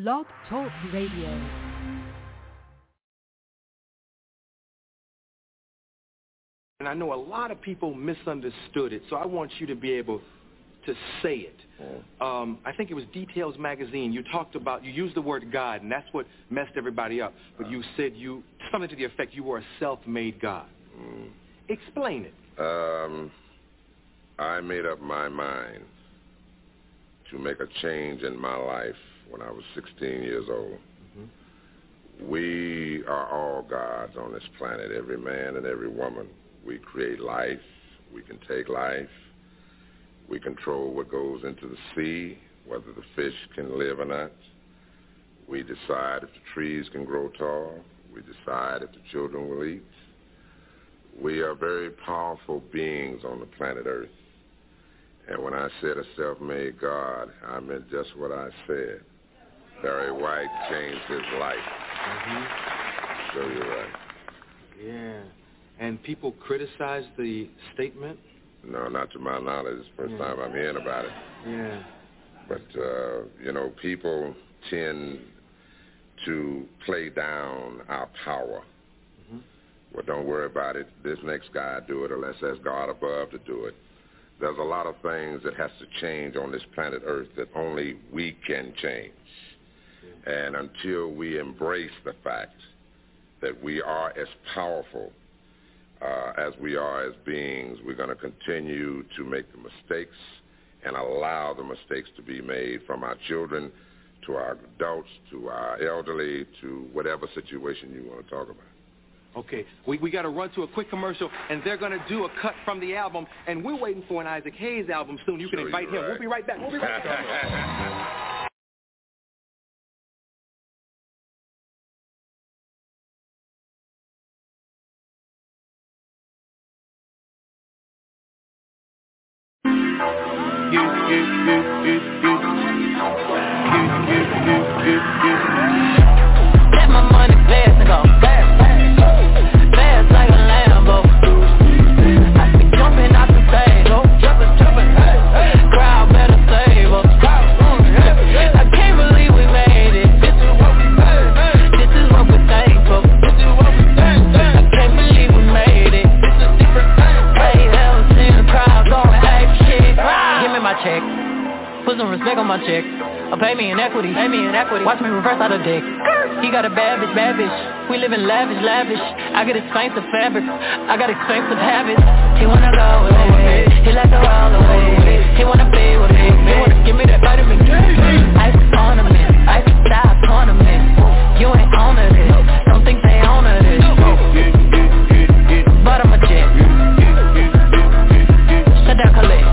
Love Talk Radio. And I know a lot of people misunderstood it, so I want you to be able to say it. Yeah. I think it was Details Magazine. You talked about, you used the word God, and that's what messed everybody up. But you said you, something to the effect, you were a self-made God. Mm. Explain it. I made up my mind to make a change in my life when I was 16 years old. Mm-hmm. We are all gods on this planet, every man and every woman. We create life, we can take life, we control what goes into the sea, whether the fish can live or not. We decide if the trees can grow tall, we decide if the children will eat. We are very powerful beings on the planet Earth. And when I said a self-made God, I meant just what I said. Barry White changed his life. Mm-hmm. So you're right. Yeah. And people criticize the statement? No, not to my knowledge. It's the first time I'm hearing about it. Yeah. But, you know, people tend to play down our power. Mm-hmm. Well, don't worry about it. This next guy do it, unless that's God above to do it. There's a lot of things that has to change on this planet Earth that only we can change. Yeah. And until we embrace the fact that we are as powerful as we are as beings, we're going to continue to make the mistakes and allow the mistakes to be made, from our children to our adults to our elderly to whatever situation you want to talk about. Okay, we got to run to a quick commercial, and they're going to do a cut from the album, and we're waiting for an Isaac Hayes album soon. You can invite him. Right. We'll be right back. Let my money blast go, blast like a Lambo. I be jumping out the stage, jumping, crowd better save us. I can't believe we made it. This is what we thankful. I can't believe we made it. Hey, ever seen the crowd go ape shit? Give me my check. Put some respect on my check. Pay me in equity. Watch me reverse out of dick. He got a bad bitch, We live in lavish. I got expensive fabric. I got expensive habits. He wanna go with me. He like to roll away. He wanna be with me. He wanna give me that vitamin D. Ice ornament. Ice style ornament. You ain't on it. Don't think they on it. But I'm a jet. Shut down, collect.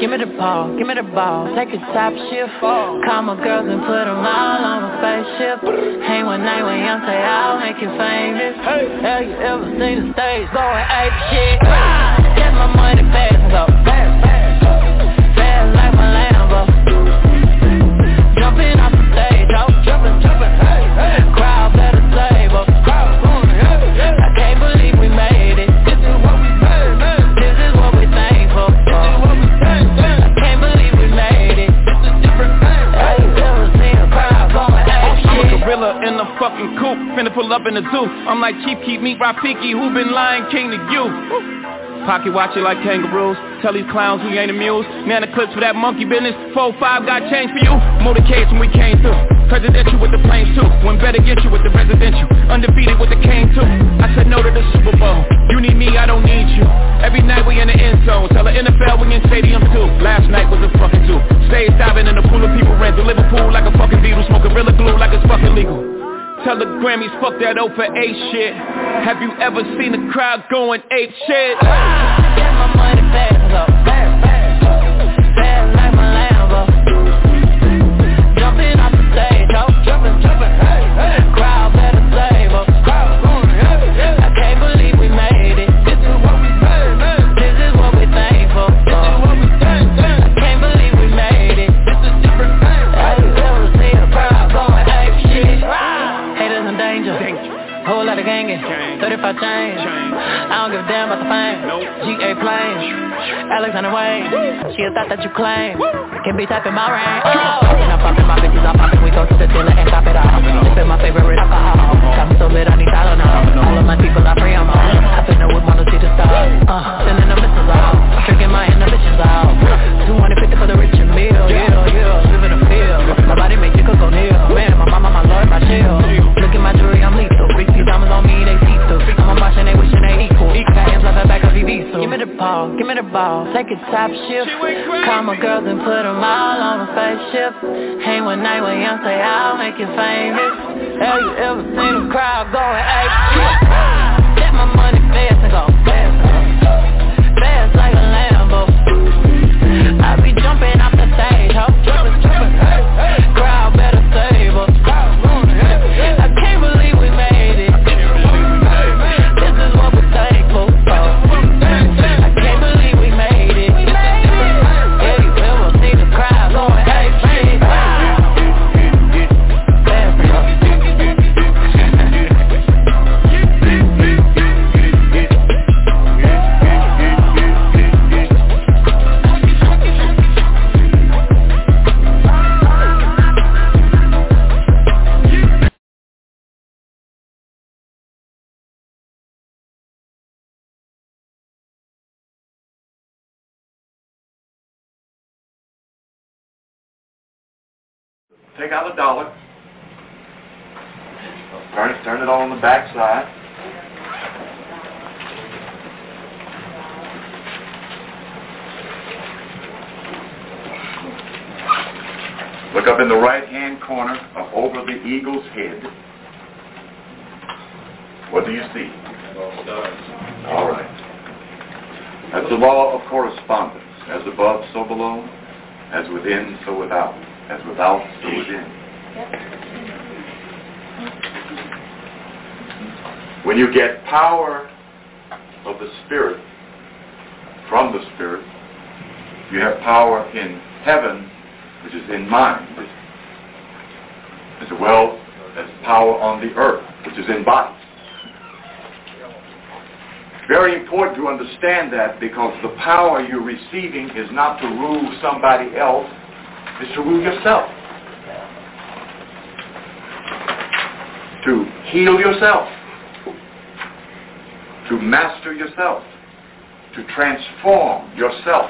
Give me the ball, take a top shift. Call my girls and put them all on a spaceship. Hang one night when young say I'll make you famous. Have you ever seen the stage going ape shit? Get my money fast, go fast like my Lambo. Jumping off the stage, jumping. Crowd better save us. I can't believe we made it. In the fucking coupe, finna pull up in the zoo. I'm like, Chief, keep me Rafiki, who been Lion King to you? Pocket watch it like kangaroos. Tell these clowns we ain't amused. Man, the clips for that monkey business. 4-5 got change for you. Motorcades when we came through. Presidential with the planes too. When better get you with the residential. Undefeated with the cane too. I said no to the Super Bowl. You need me, I don't need you. Every night we in the end zone. Tell the NFL we in stadium too. Last night was a fucking zoo. Stage diving in a pool of people. Ran to Liverpool like a fucking beetle. Smoking Gorilla Glue like it's fucking legal. Tell the Grammys, fuck that 0-for-8 shit. Have you ever seen a crowd going ape shit? Get my money fast, go fast like my Lambo. Jumping off the stage, jumping. Crowd better save us. I can't believe we made it. This is what we made. This is what we thankful for. I can't believe we made it. This is different. Have you ever seen a crowd going ape shit? Whole lot of gangin', 35 chains. I don't give a damn about the fame. Nope. G A Alexander Wang. She a thought that you claim. Can be typing my rank. And I'm popping my bitches, I'm popping. We go to the dealer and top it off. This is my favorite alcohol. I'm so lit, I need Tylenol. All of my people I pray I'm on. I've been there with one of the teachers sending the missiles out. Drinking my inhibitions out. 250 for the rich and meal. Yeah, living a field. My body make you cook on hill. Man, my mama, my lord, my chill. Look at my jewelry, I'm lethal. Freaks these diamonds on me, they see through. I'm a watching, they wishing they equal. Fat hands left back of VV, so give me the ball, give me the ball. Take a top shift. Call my girls and put them all on a spaceship. Hang one night with young, say I'll make you famous. Have you ever seen a crowd going ape shit? Get my money fast and go fast, fast like a Lambo. I be jumping off the stage, ho, jumping. Crowd better save us. I can't believe we made it. This is what we're thankful for. I can't believe we made it. Have you ever seen a crowd going ape shit? Take out $1. Turn it all on the back side. Look up in the right-hand corner of over the eagle's head. What do you see? All right. That's the law of correspondence. As above, so below. As within, so without. As without, so within. When you get power of the Spirit, from the Spirit, you have power in heaven, which is in mind, as well as power on the earth, which is in body. Very important to understand that, because the power you're receiving is not to rule somebody else, is to rule yourself, to heal yourself, to master yourself, to transform yourself.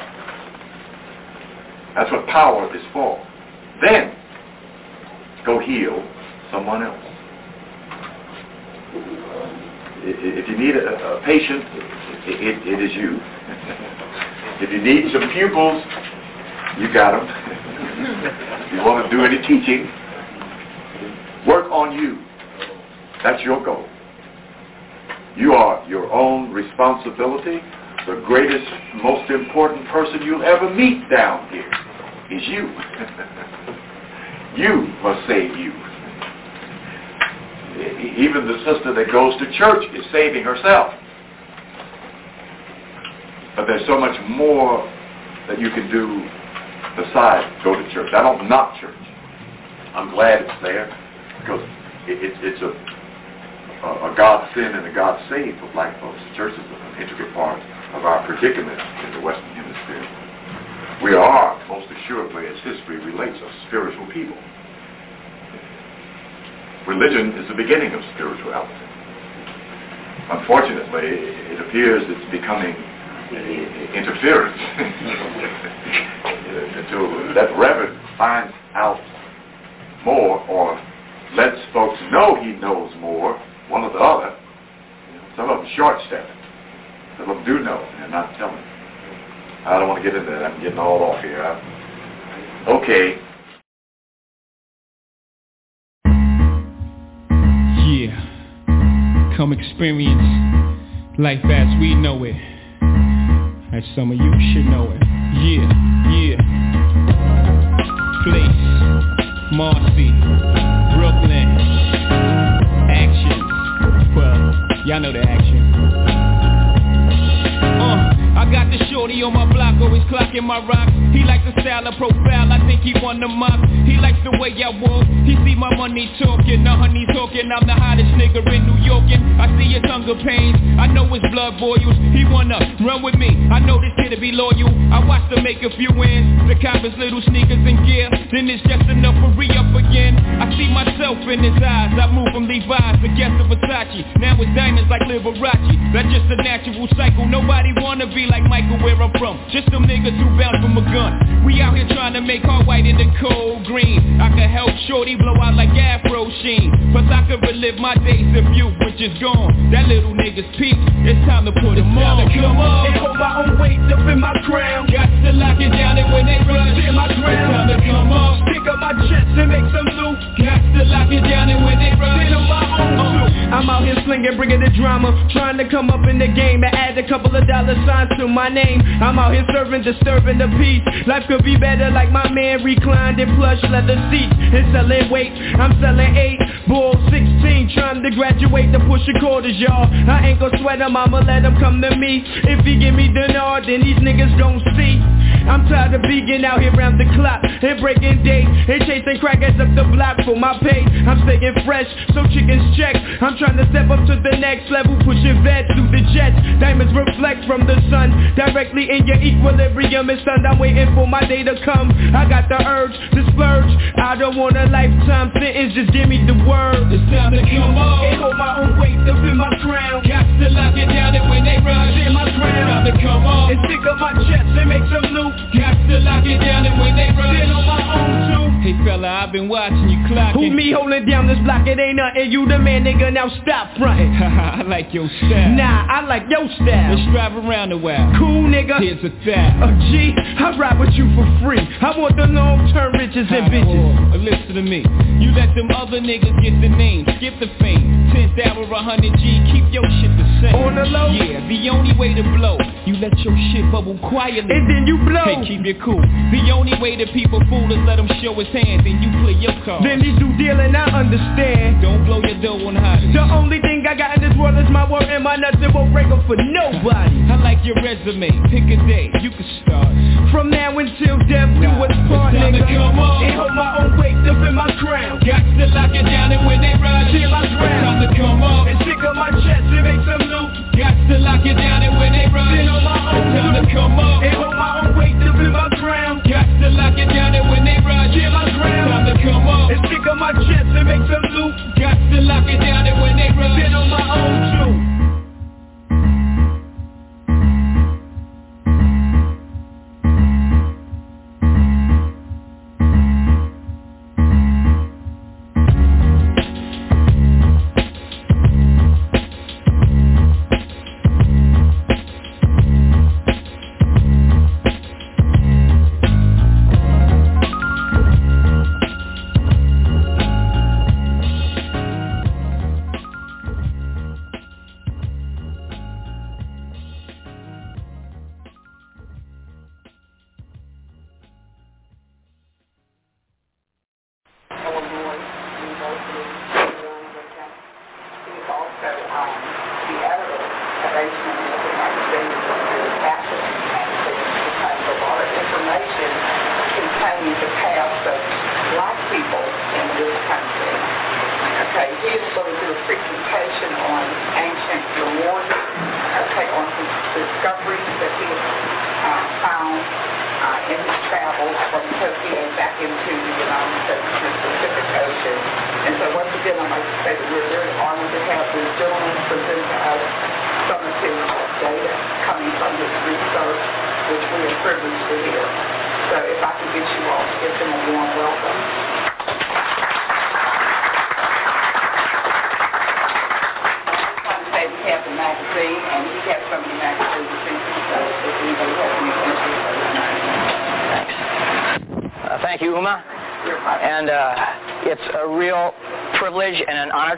That's what power is for. Then, go heal someone else. If you need a patient, it is you. If you need some pupils, you got them. If you want to do any teaching, work on you. That's your goal. You are your own responsibility. The greatest, most important person you'll ever meet down here is you. You must save you. Even the sister that goes to church is saving herself. But there's so much more that you can do besides go to church. I don't knock church. I'm glad it's there, because it's a God send and a God save for black folks. The church is an intricate part of our predicament in the Western Hemisphere. We are, most assuredly, as history relates, a spiritual people. Religion is the beginning of spirituality. Unfortunately, it appears it's becoming interference until that reverend finds out more, or lets folks know he knows more, one or the other. Some of them short-step it. Some of them do know, and they're not telling. I don't want to get into that. I'm getting all off here. Okay. Yeah. Come experience life as we know it. And some of you should know it. Yeah. Place, Marcy, Brooklyn, action. Well, y'all know the action. I got the shorty on my block always clocking my rocks. He likes the style of profile, I think he won the mock. He likes the way I walk, he see my money talking. The honey talking, I'm the hottest nigga in New York. And I see his hunger pains, I know his blood boils. He wanna run with me, I know this kid'll be loyal. I watched him make a few wins, the cop his little sneakers and gear. Then it's just enough for re-up again. I see myself in his eyes, I move from Levi's to guess the Versace. Now it's diamonds like Liberace, that's just a natural cycle. Nobody wanna be like Michael where I'm from, just them niggas who bounce from a gun. We out here trying to make hard white in the cold green. I can help shorty blow out like Afro Sheen. Plus I could relive my days of youth, which is gone. That little nigga's peak, it's time to put him on. Come on, and hold my own weight up in my crown. Got to lock it down and when they rush in my ground. It's time to come up, pick up my chips and make some loot. Got to lock it down and when they rush in my own. I'm out here slinging, bringing the drama, trying to come up in the game and add a couple of dollar signs to my name. I'm out here serving, disturbing the peace. Life could be better like my man reclined in plush leather seats. And selling weight, I'm selling 8, bull 16, trying to graduate to push your quarters, y'all. I ain't gon' sweat him, I'ma let him come to me. If he give me dinar, then these niggas gon' see. I'm tired of being out here round the clock and breaking dates and chasing crackers up the block for my pay. I'm staying fresh, so chickens check. I'm trying to step up to the next level, pushing vets through the jets. Diamonds reflect from the sun, directly in your equilibrium. It's sun, I'm waiting for my day to come. I got the urge to splurge, I don't want a lifetime sentence, just give me the word. It's time to come up and hold my own weight up in my crown. Got to lock it down and when they rush in my crown. It's time to come up and stick up my chest and make some loot. Got to lock it down and when they rush in on my own too. Hey fella, I've been watching you clocking. Who me holding down this block, it ain't nothing. You the man, nigga, now stop frontin'. I like your style. Nah, I like your style. Let's drive around a while. Cool nigga, here's a thou. G, I ride with you for free. I want the long-term riches and bitches. Listen to me, you let them other niggas get the name, skip the fame. 10th hour, 100G, keep your shit the same. On the low? Yeah, the only way to blow, you let your shit bubble quietly. And then you blow. Hey, keep it cool. The only way that people fool is let them show his hands and you play your card. Then he do deal and I understand. Don't blow your dough on high. The only thing I got in this world is my word and my nuts, it won't break up for nobody. I like your resume, pick a day, you can start. From now until death, do what's part, nigga. And hold my own weight up in my crown. Got to lock it down and when they rise, till I drown. It's time to come up and stick up my chest and make some loot. Got to lock it down and when they rise, till on my own. It's time to come up and hold my own weight up in my crown. Got to lock it down and when they rise, till I drown. Time to come up and stick up my chest and make some loot. Got to lock it down and when they rise, till on my own too.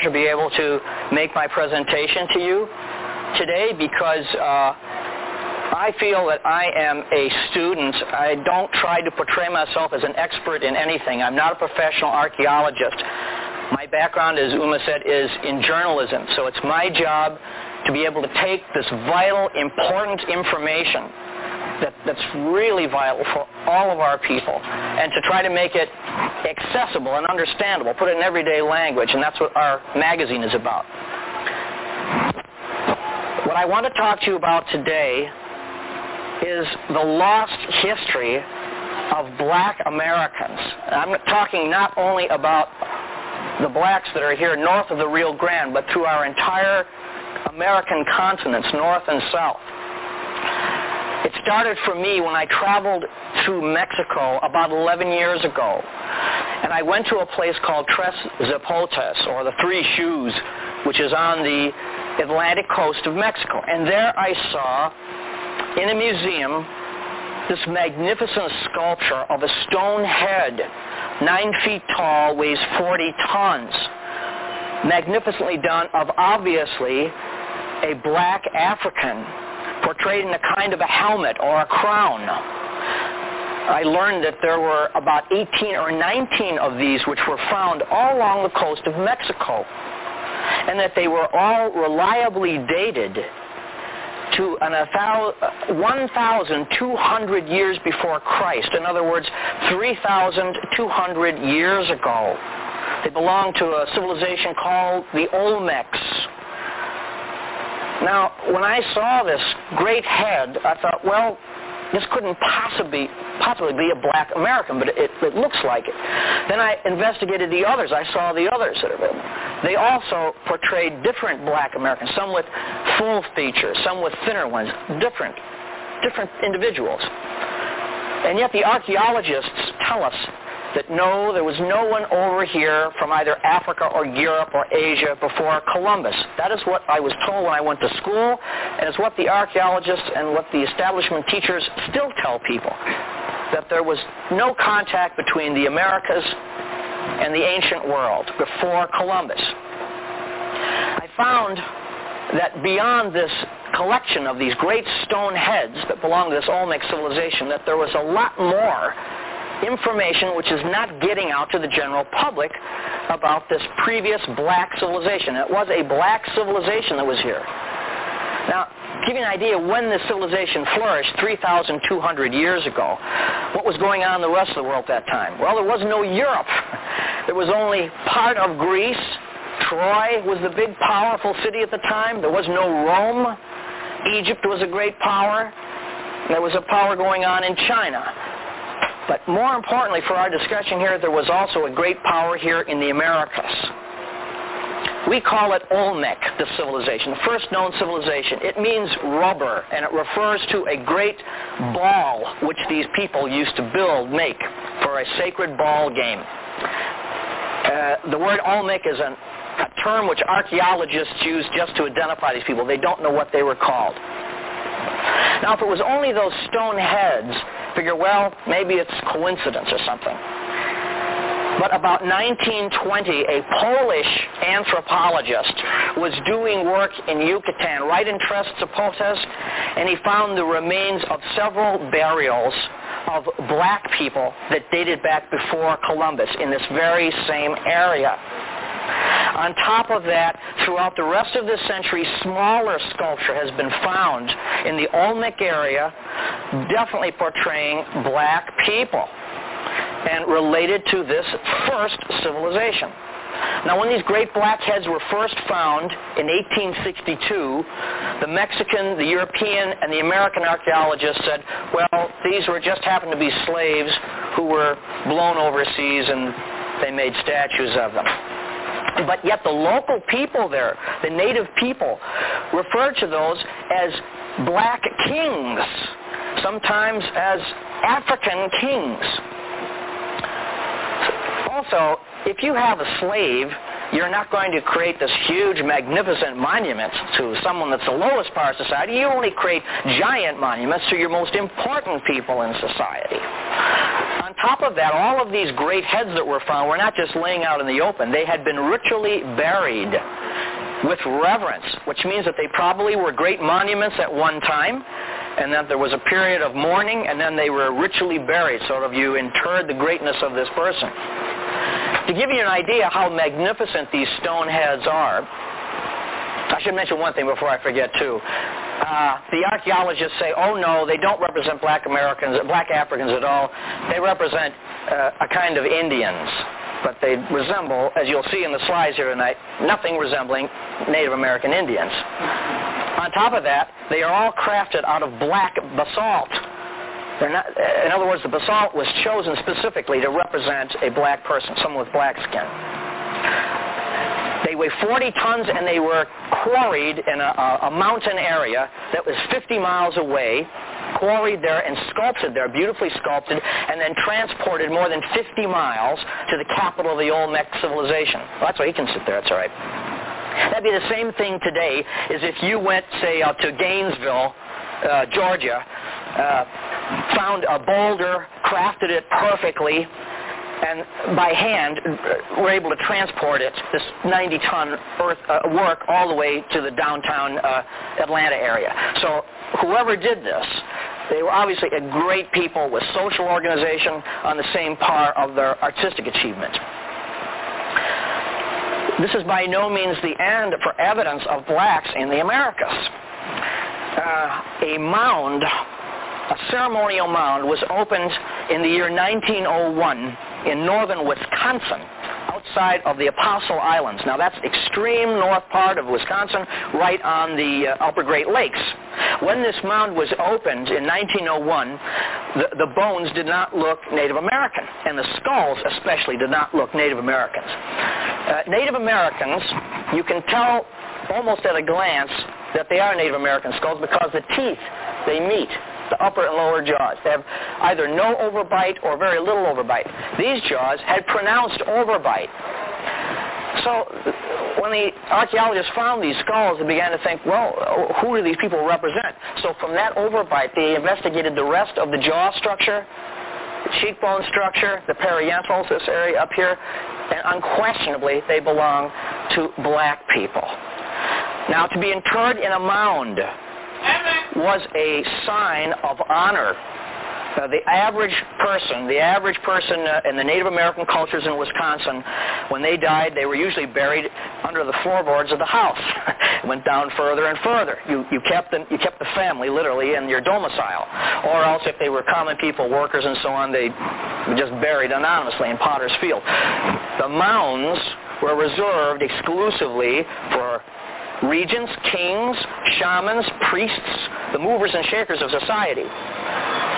To be able to make my presentation to you today because I feel that I am a student. I don't try to portray myself as an expert in anything. I'm not a professional archaeologist. My background, as Uma said, is in journalism. So it's my job to be able to take this vital, important information that's really vital for all of our people, and to try to make it accessible and understandable, put it in everyday language, and that's what our magazine is about. What I want to talk to you about today is the lost history of black Americans. I'm talking not only about the blacks that are here north of the Rio Grande, but through our entire American continents, north and south. It started for me when I traveled through Mexico about 11 years ago, and I went to a place called Tres Zapotes, or the Three Shoes, which is on the Atlantic coast of Mexico. And there I saw, in a museum, this magnificent sculpture of a stone head, 9 feet tall, weighs 40 tons, magnificently done of obviously a black African, portrayed in a kind of a helmet or a crown. I learned that there were about 18 or 19 of these which were found all along the coast of Mexico, and that they were all reliably dated to 1,200 years before Christ. In other words, 3,200 years ago. They belonged to a civilization called the Olmecs. Now, when I saw this great head, I thought, well, this couldn't possibly be a black American, but it looks like it. Then I investigated the others. I saw the others that are available. They also portrayed different black Americans, some with full features, some with thinner ones, different individuals. And yet the archaeologists tell us that no, there was no one over here from either Africa or Europe or Asia before Columbus. That is what I was told when I went to school, and it's what the archaeologists and what the establishment teachers still tell people, that there was no contact between the Americas and the ancient world before Columbus. I found that beyond this collection of these great stone heads that belong to this Olmec civilization, that there was a lot more information which is not getting out to the general public about this previous black civilization. It was a black civilization that was here. Now, to give you an idea when this civilization flourished 3,200 years ago, what was going on in the rest of the world at that time? Well, there was no Europe. There was only part of Greece. Troy was the big powerful city at the time. There was no Rome. Egypt was a great power. There was a power going on in China. But more importantly for our discussion here, there was also a great power here in the Americas. We call it Olmec, this civilization, the first known civilization. It means rubber, and it refers to a great ball which these people used to make for a sacred ball game. The word Olmec is a term which archaeologists use just to identify these people. They don't know what they were called. Now, if it was only those stone heads, figure, well, maybe it's coincidence or something. But about 1920, a Polish anthropologist was doing work in Yucatan, right in Tres Zapotes, and he found the remains of several burials of black people that dated back before Columbus in this very same area. On top of that, throughout the rest of this century, smaller sculpture has been found in the Olmec area, definitely portraying black people and related to this first civilization. Now, when these great black heads were first found in 1862, the Mexican, the European, and the American archaeologists said, well, these were just happened to be slaves who were blown overseas and they made statues of them. But yet the local people there, the native people, refer to those as black kings, sometimes as African kings. Also, if you have a slave, you're not going to create this huge, magnificent monument to someone that's the lowest part of society. You only create giant monuments to your most important people in society. On top of that, all of these great heads that were found were not just laying out in the open. They had been ritually buried with reverence, which means that they probably were great monuments at one time, and that there was a period of mourning, and then they were ritually buried, sort of you interred the greatness of this person. To give you an idea how magnificent these stone heads are, I should mention one thing before I forget, too. The archaeologists say, oh, no, they don't represent black Americans, black Africans at all. They represent a kind of Indians, but they resemble, as you'll see in the slides here tonight, nothing resembling Native American Indians. On top of that, they are all crafted out of black basalt. In other words, the basalt was chosen specifically to represent a black person, someone with black skin. They weigh 40 tons, and they were quarried in a mountain area that was 50 miles away, quarried there and sculpted there, beautifully sculpted, and then transported more than 50 miles to the capital of the Olmec civilization. Well, that's why he can sit there. That's all right. That'd be the same thing today as if you went, say, to Gainesville, Georgia, found a boulder, crafted it perfectly, and by hand were able to transport it, this 90-ton earth work, all the way to the downtown Atlanta area. So whoever did this, they were obviously a great people with social organization on the same par of their artistic achievement. This is by no means the end for evidence of blacks in the Americas. A mound, a ceremonial mound, was opened in the year 1901 in northern Wisconsin, outside of the Apostle Islands. Now, that's extreme north part of Wisconsin, right on the Upper Great Lakes. When this mound was opened in 1901, the bones did not look Native American, and the skulls especially did not look Native Americans. Native Americans, you can tell almost at a glance that they are Native American skulls because the teeth they meet, the upper and lower jaws. They have either no overbite or very little overbite. These jaws had pronounced overbite. So when the archaeologists found these skulls, they began to think, well, who do these people represent? So from that overbite, they investigated the rest of the jaw structure, the cheekbone structure, the parietals, this area up here, and unquestionably they belong to black people. Now, to be interred in a mound was a sign of honor. The average person in the Native American cultures in Wisconsin, when they died, they were usually buried under the floorboards of the house. It went down further and further. You kept the family literally in your domicile, or else if they were common people, workers and so on, they were just buried anonymously in Potter's Field. The mounds were reserved exclusively for regents, kings, shamans, priests, the movers and shakers of society.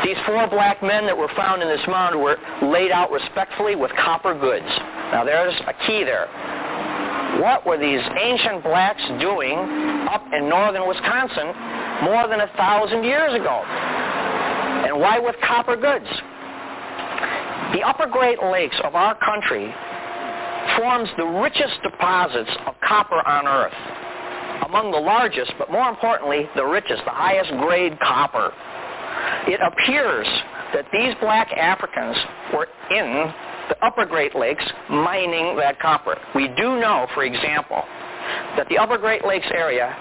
These four black men that were found in this mound were laid out respectfully with copper goods. Now there's a key there. What were these ancient blacks doing up in northern Wisconsin more than 1,000 years ago? And why with copper goods? The Upper Great Lakes of our country forms the richest deposits of copper on earth. Among the largest, but more importantly, the richest, the highest grade copper. It appears that these black Africans were in the Upper Great Lakes mining that copper. We do know, for example, that the Upper Great Lakes area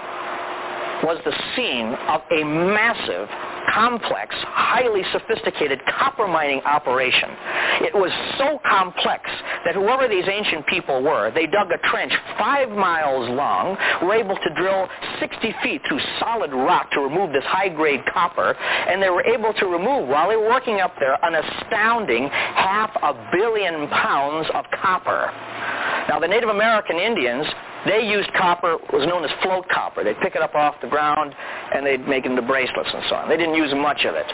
was the scene of a massive, complex, highly sophisticated copper mining operation. It was so complex that whoever these ancient people were, they dug a trench 5 miles long, were able to drill 60 feet through solid rock to remove this high-grade copper, and they were able to remove, while they were working up there, an astounding 500 million pounds of copper. Now, the Native American Indians, they used copper, it was known as float copper. They'd pick it up off the ground, and they'd make it into bracelets and so on. They didn't use much of it.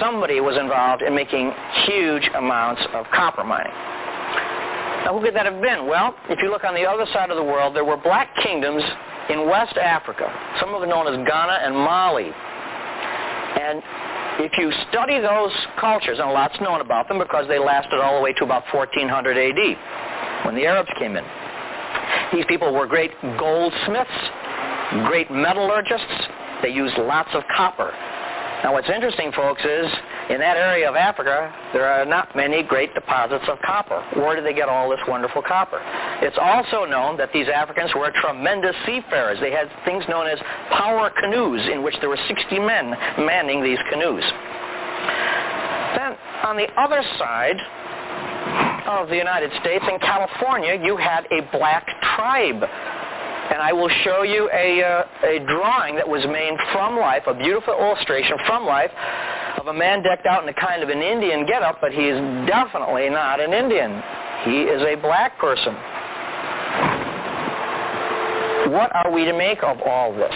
Somebody was involved in making huge amounts of copper mining. Now, who could that have been? Well, if you look on the other side of the world, there were black kingdoms in West Africa. Some of them known as Ghana and Mali. And if you study those cultures, and a lot's known about them because they lasted all the way to about 1400 AD when the Arabs came in. These people were great goldsmiths, great metallurgists. They used lots of copper. Now, what's interesting, folks, is in that area of Africa, there are not many great deposits of copper. Where did they get all this wonderful copper? It's also known that these Africans were tremendous seafarers. They had things known as power canoes, in which there were 60 men manning these canoes. Then, on the other side of the United States, in California, you had a black tribe and I will show you a drawing that was made from life, a beautiful illustration from life, of a man decked out in a kind of an Indian getup, but he is definitely not an Indian. He is a black person. What are we to make of all this?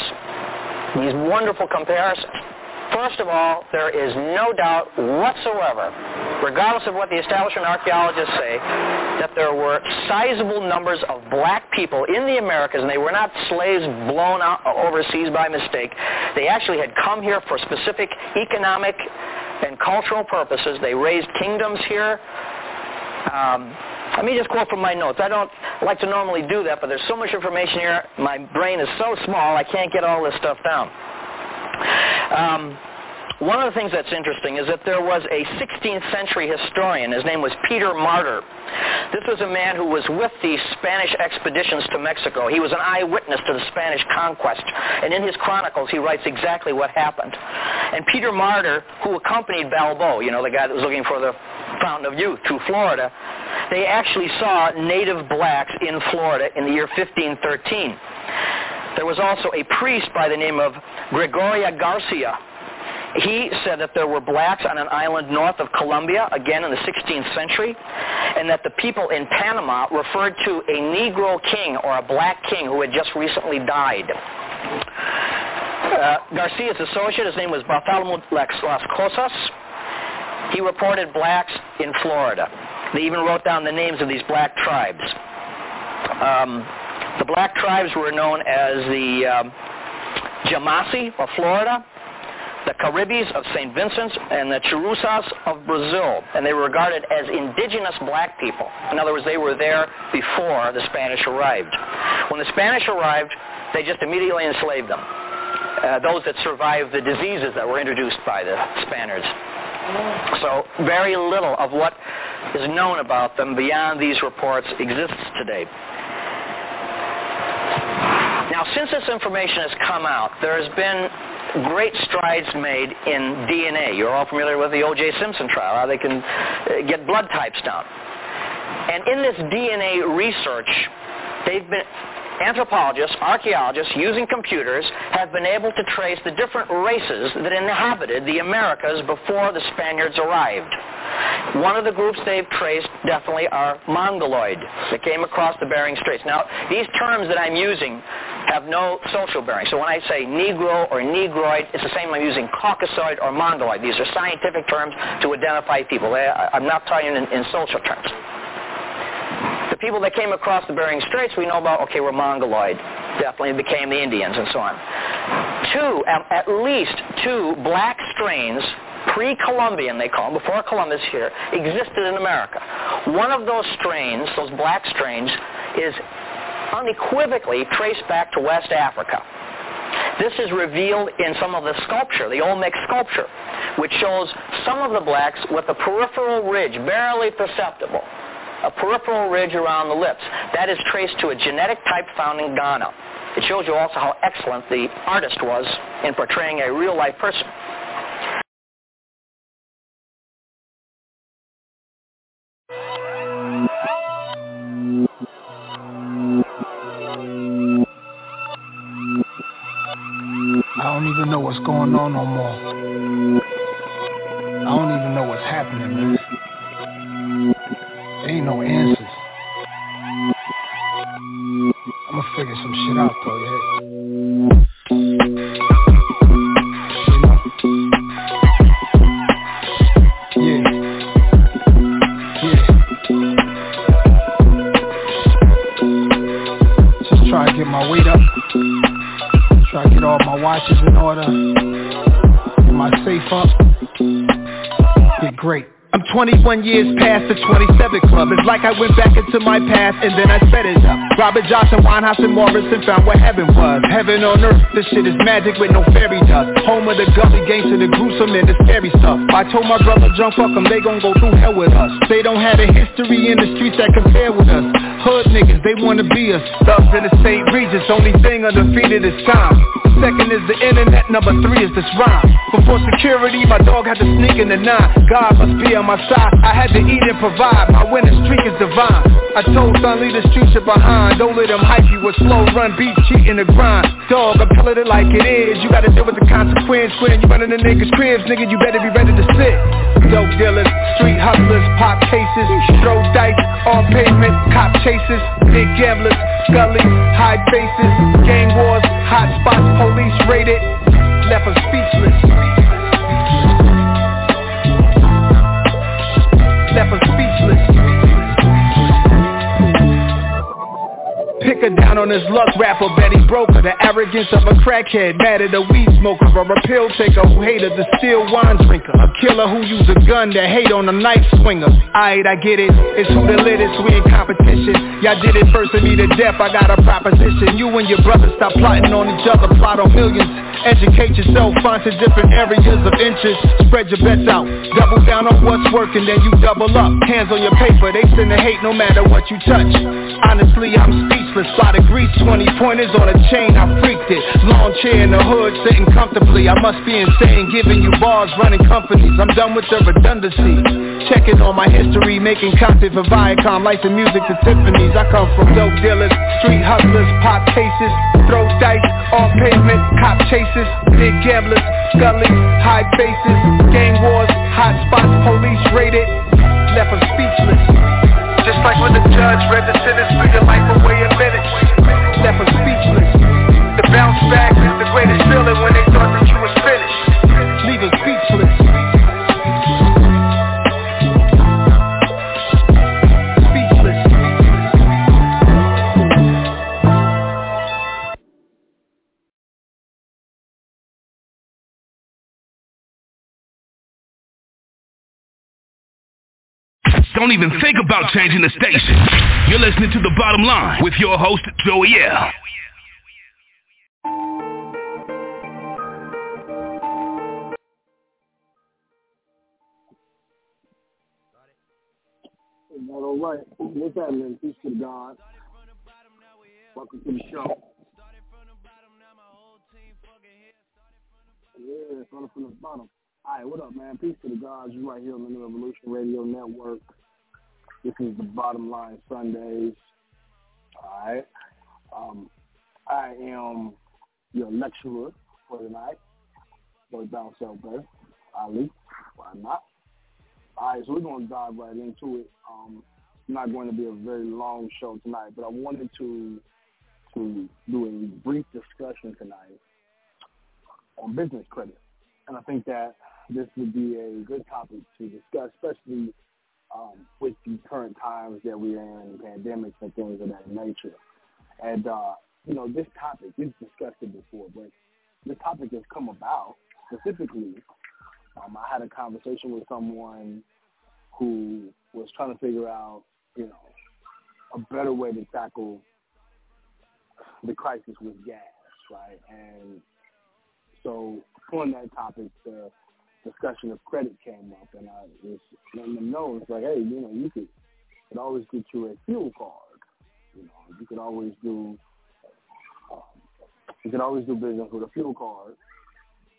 These wonderful comparisons. First of all, there is no doubt whatsoever, regardless of what the establishment archaeologists say, that there were sizable numbers of black people in the Americas, and they were not slaves blown out overseas by mistake. They actually had come here for specific economic and cultural purposes. They raised kingdoms here. Let me just quote from my notes. I don't like to normally do that, but there's so much information here. My brain is so small, I can't get all this stuff down. One of the things that's interesting is that there was a 16th century historian. His name was Peter Martyr. This was a man who was with the Spanish expeditions to Mexico. He was an eyewitness to the Spanish conquest. And in his chronicles, he writes exactly what happened. And Peter Martyr, who accompanied Balboa, you know, the guy that was looking for the Fountain of Youth, to Florida, they actually saw native blacks in Florida in the year 1513. There was also a priest by the name of Gregoria Garcia. He said that there were blacks on an island north of Colombia, again in the 16th century, and that the people in Panama referred to a Negro king or a black king who had just recently died. Garcia's associate, his name was Bartholomew Las Cosas. He reported blacks in Florida. They even wrote down the names of these black tribes. The black tribes were known as the Jamasi of Florida, the Caribis of St. Vincent, and the Chirusas of Brazil. And they were regarded as indigenous black people. In other words, they were there before the Spanish arrived. When the Spanish arrived, they just immediately enslaved them, those that survived the diseases that were introduced by the Spaniards. So very little of what is known about them beyond these reports exists today. Now, since this information has come out, there has been great strides made in DNA. You're all familiar with the O.J. Simpson trial, how they can get blood types down. And in this DNA research, they've been anthropologists, archaeologists, using computers, have been able to trace the different races that inhabited the Americas before the Spaniards arrived. One of the groups they've traced definitely are Mongoloid that came across the Bering Straits. Now, these terms that I'm using have no social bearing. So when I say Negro or Negroid, it's the same I'm using Caucasoid or Mongoloid. These are scientific terms to identify people. I'm not talking in social terms. The people that came across the Bering Straits we know about, okay, were Mongoloid. Definitely became the Indians and so on. At least two black strains, pre-Columbian they call them, before Columbus here, existed in America. One of those strains, those black strains, is unequivocally traced back to West Africa. This is revealed in some of the sculpture, the Olmec sculpture, which shows some of the blacks with a peripheral ridge, barely perceptible, a peripheral ridge around the lips. That is traced to a genetic type found in Ghana. It shows you also how excellent the artist was in portraying a real-life person. I don't even know what's going on no more. I don't even know what's happening, man. Ain't no answers. I'm gonna figure some shit out though, yeah. Just try to get my weight up. Try to get all my watches in order. Get my safe up. Get great. I'm 21 years past the 27 club. It's like I went back into my past and then I set it up. Robert Johnson, Winehouse, and Morrison found what heaven was. Heaven on earth, this shit is magic with no fairy dust. Home of the gully games to the gruesome and the scary stuff. I told my brother, drunk, fuck them, they gon' go through hell with us. They don't have a history in the streets that compare with us. Hood niggas, they wanna be us. Thugs in the state Reaches, only thing undefeated is time. Second is the internet, number 3 is this rhyme. Before security, my dog had to sneak in the 9. God must be on my side. I had to eat and provide. My winning streak is divine. I told son, leave the streets you're behind. Don't let them hype you with slow run beat, cheat in the grind. Dog, I'm telling it like it is. You gotta deal with the consequence. When you running the niggas' cribs, nigga, you better be ready to sit. Dope dealers, street hustlers, pop cases, throw dice, on pavement, cop chases, big gamblers, gullies, high bases, gang wars, hot spots, police raided, left us speechless. Left us speechless. Pick her down on this luck rapper, Betty Broker. The arrogance of a crackhead, mad at a weed smoker, or a pill taker who hated the still wine drinker, a killer who used a gun to hate on a knife swinger. Aight, I get it, it's who the lit is, we in competition. Y'all did it first to me to death, I got a proposition. You and your brother stop plotting on each other, plot on millions. Educate yourself, find some different areas of interest. Spread your bets out, double down on what's working, then you double up. Hands on your paper, they send the hate no matter what you touch. Honestly, I'm speechless, slotted grease, 20 pointers on a chain, I freaked it. Long chair in the hood, sitting comfortably, I must be insane, giving you bars, running companies. I'm done with the redundancy, checking on my history, making content for Viacom, licensing music to symphonies. I come from dope dealers, street hustlers, pop cases, throw dice, on pavement, cop chases, big gamblers, gullies, high faces, gang wars, hot spots, police raided, left us speechless. Just like when the judge read the sentence, threw your life away in minutes, left us speechless. The bounce back is the greatest feeling when they thought that you was finished, leave us speechless. Don't even think about changing the station. You're listening to The Bottom Line with your host, Joey L. All right. What's happening? Peace to God. Welcome to the show. Yeah, started from the bottom. All right, what up, man? Peace to the gods. You're right here on the New Evolution Radio Network. This is The Bottom Line Sundays. All right. I am your lecturer for tonight. Boy, bounce out there. Ali, why not? All right, so we're going to dive right into it. It's not going to be a very long show tonight, but I wanted to do a brief discussion tonight on business credit. And I think that this would be a good topic to discuss, especially with the current times that we're in, pandemics and things of that nature. And, you know, this topic, we've discussed it before, but this topic has come about specifically. I had a conversation with someone who was trying to figure out, you know, a better way to tackle the crisis with gas, right? And so on that topic, the discussion of credit came up, and I was letting them know, it's like, hey, you know, you could always get you a fuel card. You know, you could always do business with a fuel card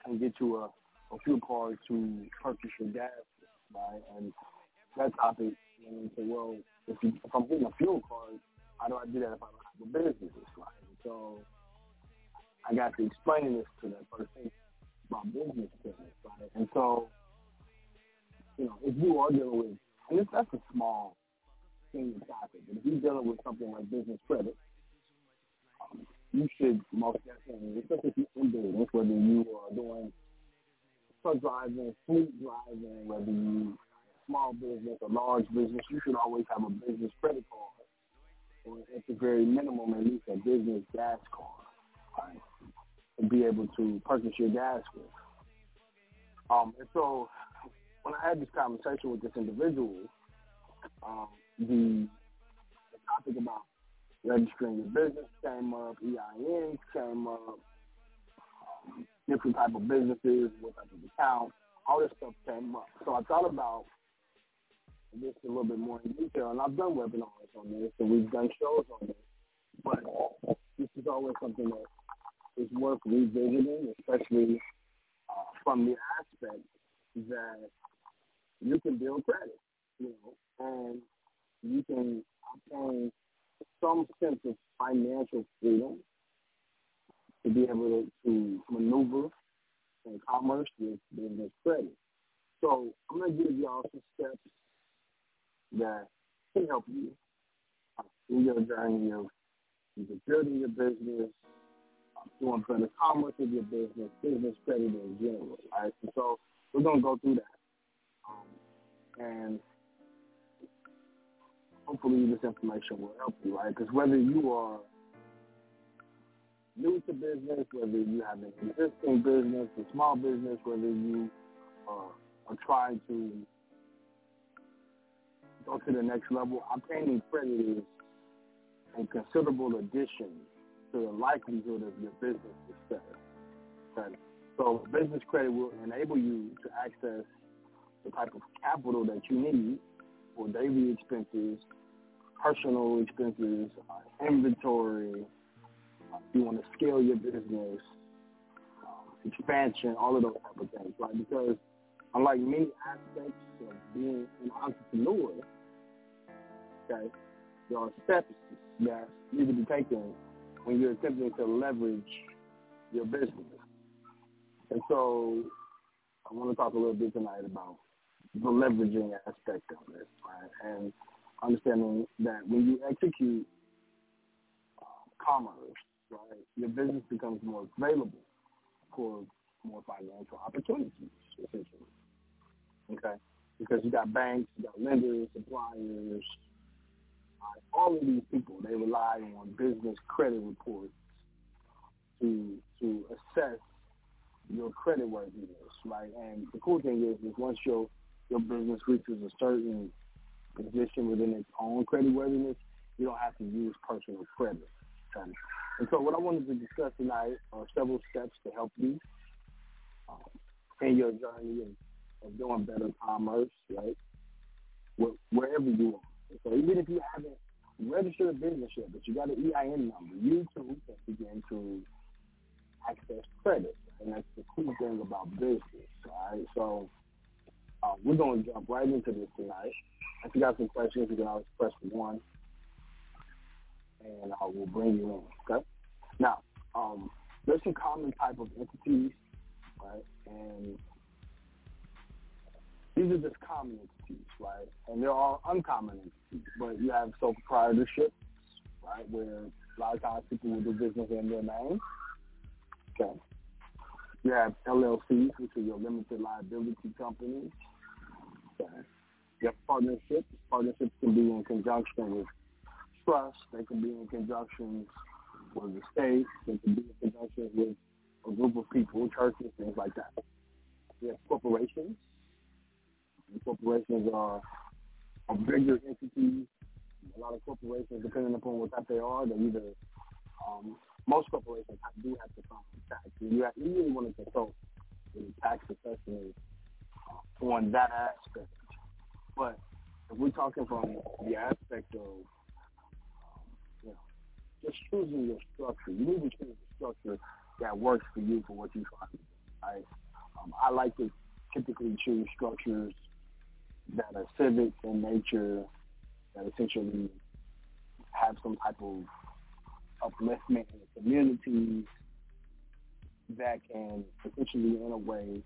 and get you a fuel card to purchase your gas, right? And that topic, you know, say, well, if I'm getting a fuel card, how do I do that if I don't have a business, right? So I got to explain this to that person about business business, right? And so, you know, if you are dealing with, and that's a small thing to topic, but if you're dealing with something like business credit, you should most definitely, especially if you're in business, whether you are doing truck driving, fleet driving, whether you small business or large business, you should always have a business credit card, or at the very minimum, at least a business gas card, right? And be able to purchase your gas with. And so when I had this conversation with this individual, the topic about registering your business came up, EINs came up, different type of businesses, what type of account, all this stuff came up. So I thought about this a little bit more in detail, and I've done webinars on this, and we've done shows on this, but this is always something that it's worth revisiting, especially from the aspect that you can build credit, you know, and you can obtain some sense of financial freedom to be able to maneuver in commerce with business credit. So I'm going to give y'all some steps that can help you through your journey of either building your business, doing better commerce with your business, business credit in general, right? And so we're going to go through that. And hopefully this information will help you, right? Because whether you are new to business, whether you have an existing business, a small business, whether you are trying to go to the next level, obtaining credit is a considerable addition to the likelihood of your business success. Right? So business credit will enable you to access the type of capital that you need for daily expenses, personal expenses, inventory. You want to scale your business, expansion, all of those type of things, right? Because unlike many aspects of being an entrepreneur, okay, there are steps that need to be taken when you're attempting to leverage your business. And so I want to talk a little bit tonight about the leveraging aspect of this, right? And understanding that when you execute commerce, right, your business becomes more available for more financial opportunities, essentially. Okay? Because you got banks, you got lenders, suppliers, all of these people, they rely on business credit reports to assess your creditworthiness, right? And the cool thing is once your business reaches a certain position within its own creditworthiness, you don't have to use personal credit. And so what I wanted to discuss tonight are several steps to help you in your journey of doing better commerce, right? Wherever you are. So even if you haven't registered a business yet, but you got an EIN number, you too can begin to access credit. And that's the cool thing about business, right? So we're going to jump right into this tonight. If you got some questions, you can always press 1. And I will bring you in, okay? Now, there's some common type of entities, right? And these are just common entities, right? And there are uncommon entities, but you have sole proprietorships, right, where a lot of times people will do business in their name, okay? You have LLCs, which are your limited liability companies, okay? You have partnerships. Partnerships can be in conjunction with trust, they can be in conjunction with the state, they can be in conjunction with a group of people, churches, things like that. We have corporations. And corporations are bigger entities. A lot of corporations, depending upon what type they are, they either, most corporations do have to file tax. You really want to consult with a tax professional on that aspect. But if we're talking from the aspect of just choosing your structure. You need to choose a structure that works for you for what you're trying to do, right? I like to typically choose structures that are civic in nature, that essentially have some type of upliftment in the communities that can essentially, in a way,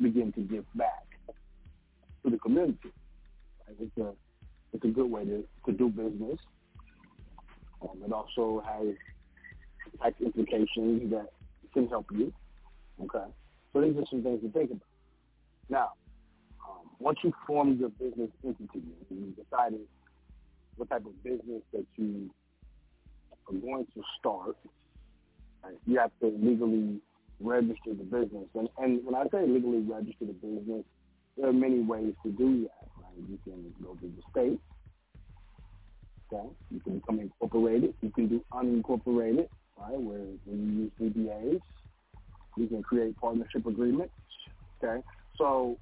begin to give back to the community. Right? It's a good way to do business. It also has tax implications that can help you, okay? So these are some things to think about. Now, once you formed your business entity and you decided what type of business that you are going to start, right, you have to legally register the business. And when I say legally register the business, there are many ways to do that, right? You can go to the state. Okay. You can become incorporated. You can do unincorporated, right, where you use DBAs. You can create partnership agreements, okay? So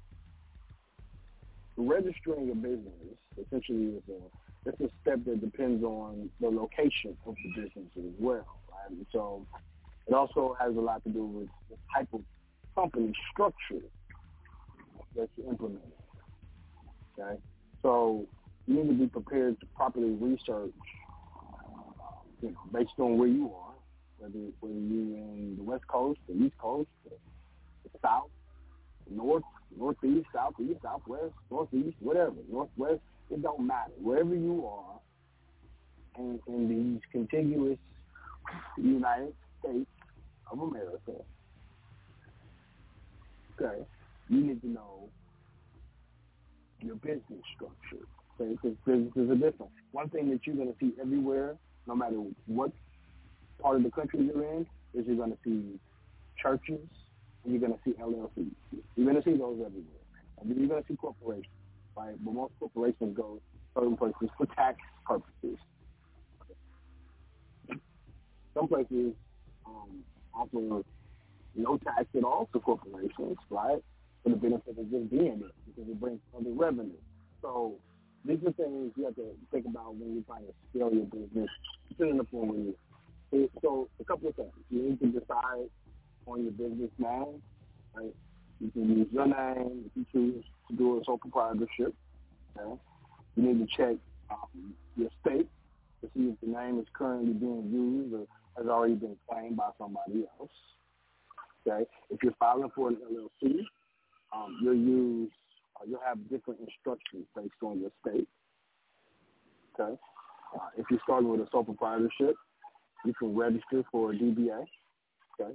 registering a business essentially is a step that depends on the location of the business as well, right? And so it also has a lot to do with the type of company structure that you're implementing, Okay, so you need to be prepared to properly research, you know, based on where you are, whether you're in the West Coast, the East Coast, the South, North, Northeast, Southeast, Southwest, Northeast, whatever, Northwest, it don't matter. Wherever you are in these contiguous United States of America, okay, you need to know your business structure, okay, because businesses are different. One thing that you're going to see everywhere, no matter what part of the country you're in, is you're going to see churches, and you're going to see LLCs. You're going to see those everywhere. I mean, you're going to see corporations, right? But most corporations go certain places for tax purposes. Okay. Some places offer no tax at all to corporations, right? For the benefit of just being it, because it brings other revenue. So these are things you have to think about when you're trying to scale your business. So a couple of things. You need to decide on your business now, right? You can use your name if you choose to do a sole proprietorship. Okay? You need to check your state to see if the name is currently being used or has already been claimed by somebody else. Okay? If you're filing for an LLC, you'll have different instructions based on your state. Okay? If you're starting with a sole proprietorship, you can register for a DBA. Okay?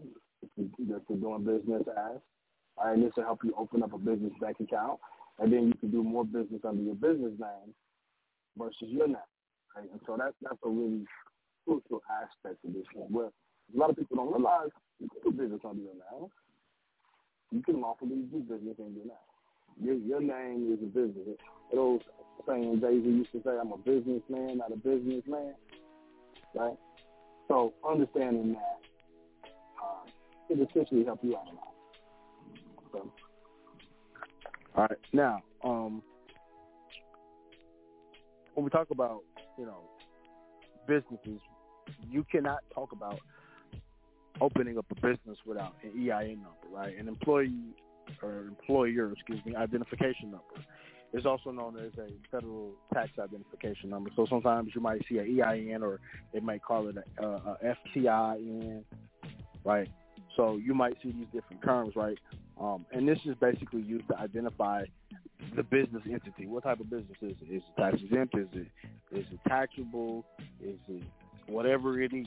If you're doing business as. All right, this will help you open up a business bank account, and then you can do more business under your business name versus your name. Right? And so that's a really crucial aspect of this one, where a lot of people don't realize you can do business under your name. You can lawfully do business under your name. Your name is a business. Those saying Daisy used to say, I'm a businessman, not a businessman. Right? So understanding that it essentially helps you out a lot. So. All right. Now, when we talk about, you know, businesses, you cannot talk about opening up a business without an EIN number, right? An employer identification number. It's also known as a federal tax identification number. So sometimes you might see an EIN, or they might call it a FTIN, right? So you might see these different terms, right? And this is basically used to identify the business entity. What type of business is it? Is it tax exempt? Is it taxable? Is it whatever it is,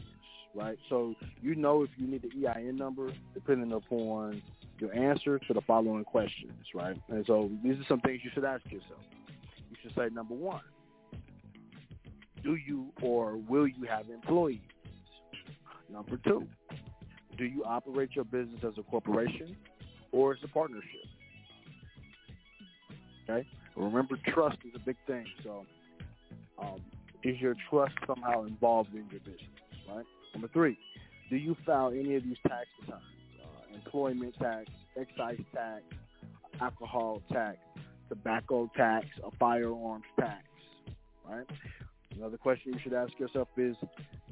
right? So you know if you need the EIN number depending upon your answer to the following questions, right? And so these are some things you should ask yourself. You should say, number one, do you or will you have employees? Number two, do you operate your business as a corporation or as a partnership? Okay? Remember, trust is a big thing. So is your trust somehow involved in your business, right? Number three, do you file any of these tax returns? Employment tax, excise tax, alcohol tax, tobacco tax, a firearms tax, right? Another question you should ask yourself is,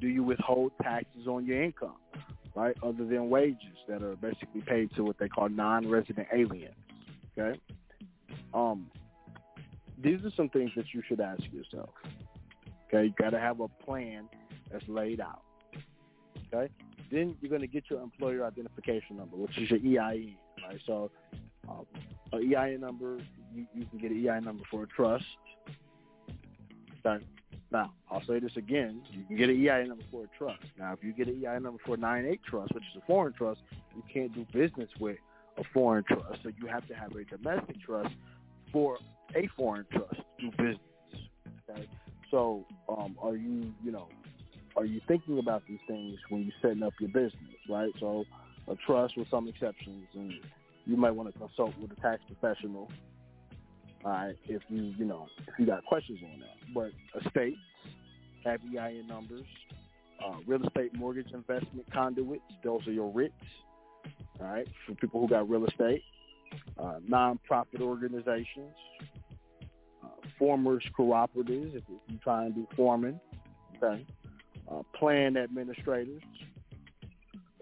do you withhold taxes on your income, right, other than wages that are basically paid to what they call non-resident aliens, okay? These are some things that you should ask yourself, okay? You got to have a plan that's laid out, okay? Then you're going to get your employer identification number, which is your EIN, right? So an EIN number, you can get an EIN number for a trust. Okay. Now, I'll say this again. You can get an EIN number for a trust. Now, if you get an EIN number for a 9(8) trust, which is a foreign trust, you can't do business with a foreign trust. So you have to have a domestic trust for a foreign trust to do business. Okay? So are you thinking about these things when you're setting up your business, right? So a trust with some exceptions, and you might want to consult with a tax professional, all right, if you got questions on that. But estates have EIN numbers. Real estate mortgage investment conduits, those are your RITs, all right, for people who got real estate. Nonprofit organizations, formers cooperatives, if you try and do forming, okay. Plan administrators,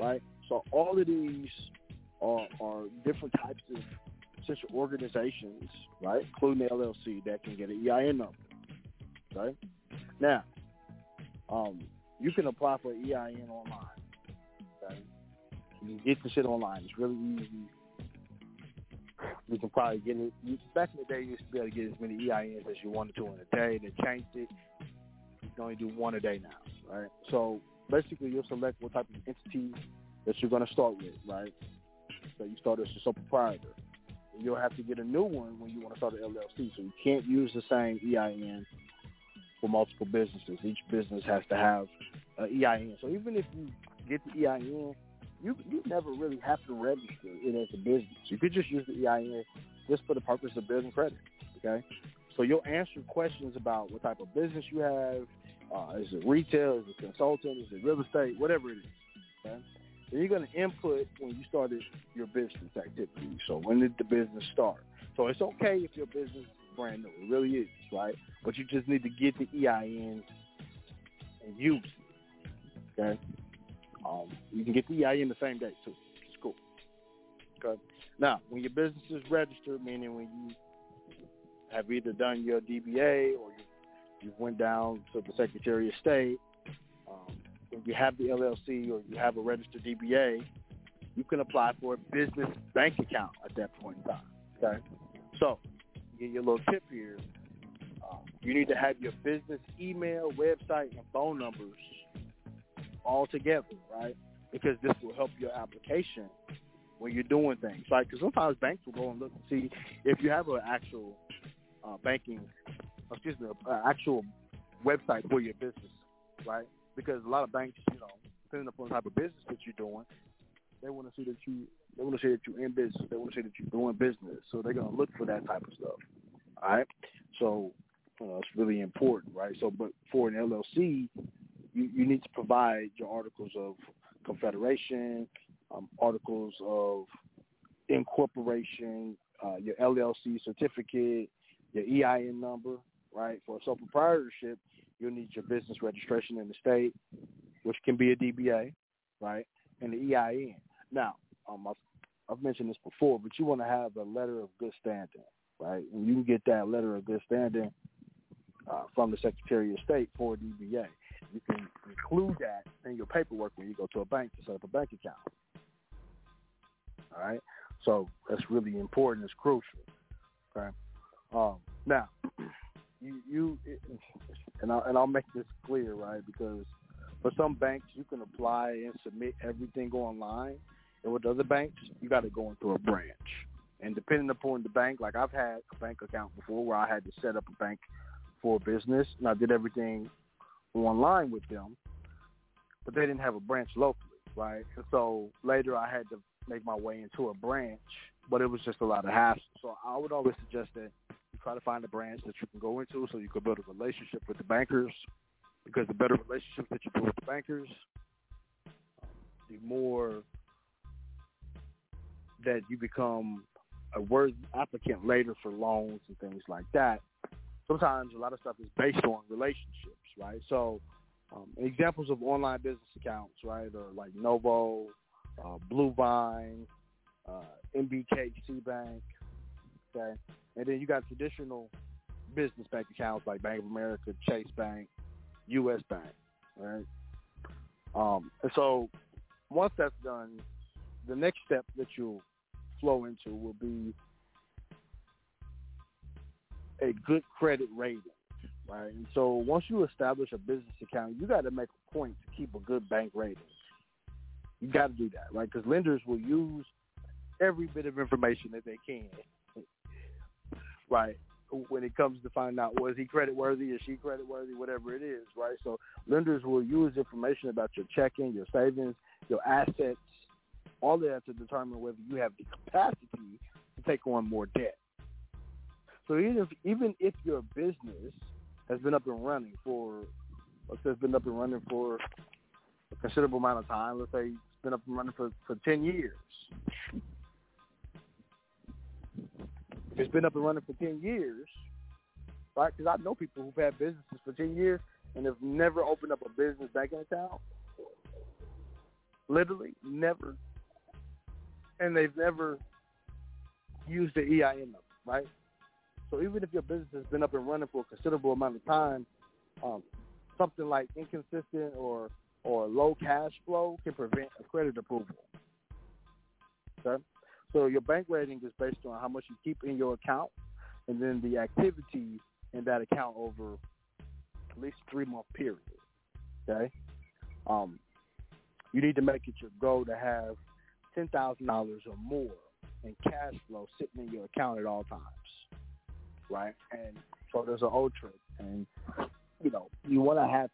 right? So all of these are different types of beneficial organizations, right, including the LLC, that can get an EIN number, right? Now, you can apply for an EIN online, right? You can get the shit online. It's really easy. You can probably get it. Back in the day, you used to be able to get as many EINs as you wanted to in a day. They changed it. You can only do one a day now, right? So basically, you'll select what type of entity that you're going to start with, right? So you start as a sole proprietor. You'll have to get a new one when you want to start an LLC. So you can't use the same EIN for multiple businesses. Each business has to have an EIN. So even if you get the EIN, you never really have to register it as a business. You could just use the EIN just for the purpose of building credit, okay? So you'll answer questions about what type of business you have. Is it retail? Is it consulting? Is it real estate? Whatever it is, okay? So you're going to input when you started your business activity. So when did the business start? So it's okay if your business is brand new. It really is, right? But you just need to get the EIN and use it, okay? You can get the EIN the same day, too. It's cool. Okay. Now, when your business is registered, meaning when you have either done your DBA or you went down to the Secretary of State, if you have the LLC or you have a registered DBA, you can apply for a business bank account at that point in time. Okay. So, get your little tip here. You need to have your business email, website, and phone numbers all together, right? Because this will help your application when you're doing things. Like, because sometimes banks will go and look and see if you have an actual actual website for your business, right? Because a lot of banks, you know, depending upon the type of business that you're doing, they want to see that you're in business. They want to see that you're doing business. So they're gonna look for that type of stuff. All right. So it's really important, right? So, but for an LLC, you need to provide your articles of confederation, articles of incorporation, your LLC certificate, your EIN number, right? For a sole proprietorship, you'll need your business registration in the state, which can be a DBA, right, and the EIN. Now, I've mentioned this before, but you want to have a letter of good standing, right? And you can get that letter of good standing from the Secretary of State for a DBA. You can include that in your paperwork when you go to a bank to set up a bank account. All right? So that's really important. It's crucial. Okay? Now, I'll make this clear, right, because for some banks, you can apply and submit everything online. And with other banks, you got to go into a branch. And depending upon the bank, like I've had a bank account before where I had to set up a bank for a business, and I did everything online with them, but they didn't have a branch locally, right? And so later I had to make my way into a branch, but it was just a lot of hassle. So I would always suggest that you try to find a branch that you can go into so you can build a relationship with the bankers, because the better relationship that you build with the bankers, the more that you become a worthy applicant later for loans and things like that. Sometimes a lot of stuff is based on relationships, right? So examples of online business accounts, right, are like Novo, Bluevine, MBKC Bank, okay? And then you got traditional business bank accounts like Bank of America, Chase Bank, U.S. Bank, right? And so once that's done, the next step that you'll flow into will be a good credit rating, right? And so once you establish a business account, you got to make a point to keep a good bank rating. You got to do that, right? Because lenders will use every bit of information that they can, right? When it comes to find out, was he creditworthy, is she creditworthy, whatever it is, right? So lenders will use information about your checking, your savings, your assets, all that to determine whether you have the capacity to take on more debt. So even if your business has been up and running for a considerable amount of time, let's say it's been up and running for 10 years. If it's been up and running for 10 years, right? Because I know people who've had businesses for 10 years and have never opened up a business banking account. Literally, never. And they've never use the EIN number, right? So even if your business has been up and running for a considerable amount of time, something like inconsistent or low cash flow can prevent a credit approval. Okay? So your bank rating is based on how much you keep in your account and then the activity in that account over at least 3-month period. Okay? You need to make it your goal to have $10,000 or more in cash flow sitting in your account at all times. Right? And so there's an old trick. And, you know, you want to have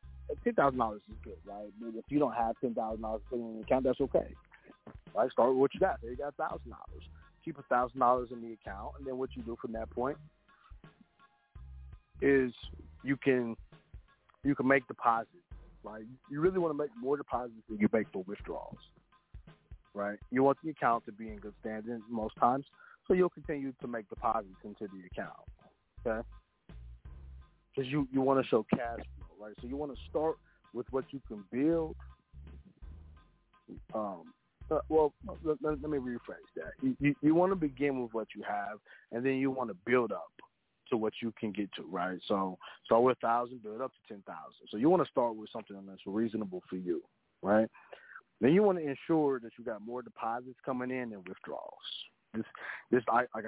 $10,000 is good, right? But if you don't have $10,000 sitting in your account, that's okay. Right? Start with what you got. There you got $1,000. Keep $1,000 in the account. And then what you do from that point is you can make deposits. Right? You really want to make more deposits than you make for withdrawals. Right? You want the account to be in good standing most times, so you'll continue to make deposits into the account. Okay? Because you want to show cash flow, right? So you want to start with what you can build. Let me rephrase that. You want to begin with what you have, and then you want to build up to what you can get to, right? So start with 1,000, build up to 10,000. So you want to start with something that's reasonable for you, right? Then you want to ensure that you got more deposits coming in than withdrawals. I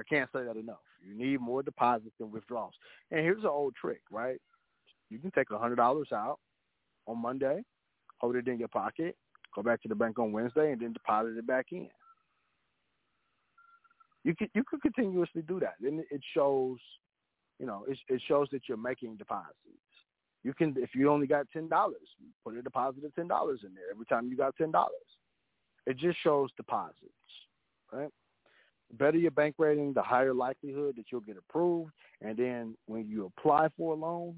can't say that enough. You need more deposits than withdrawals. And here's an old trick, right? You can take $100 out on Monday, hold it in your pocket, go back to the bank on Wednesday, and then deposit it back in. You could continuously do that. Then it shows, you know, it shows that you're making deposits. You can, if you only got $10, put a deposit of $10 in there every time you got $10. It just shows deposits, right? The better your bank rating, the higher likelihood that you'll get approved. And then when you apply for a loan,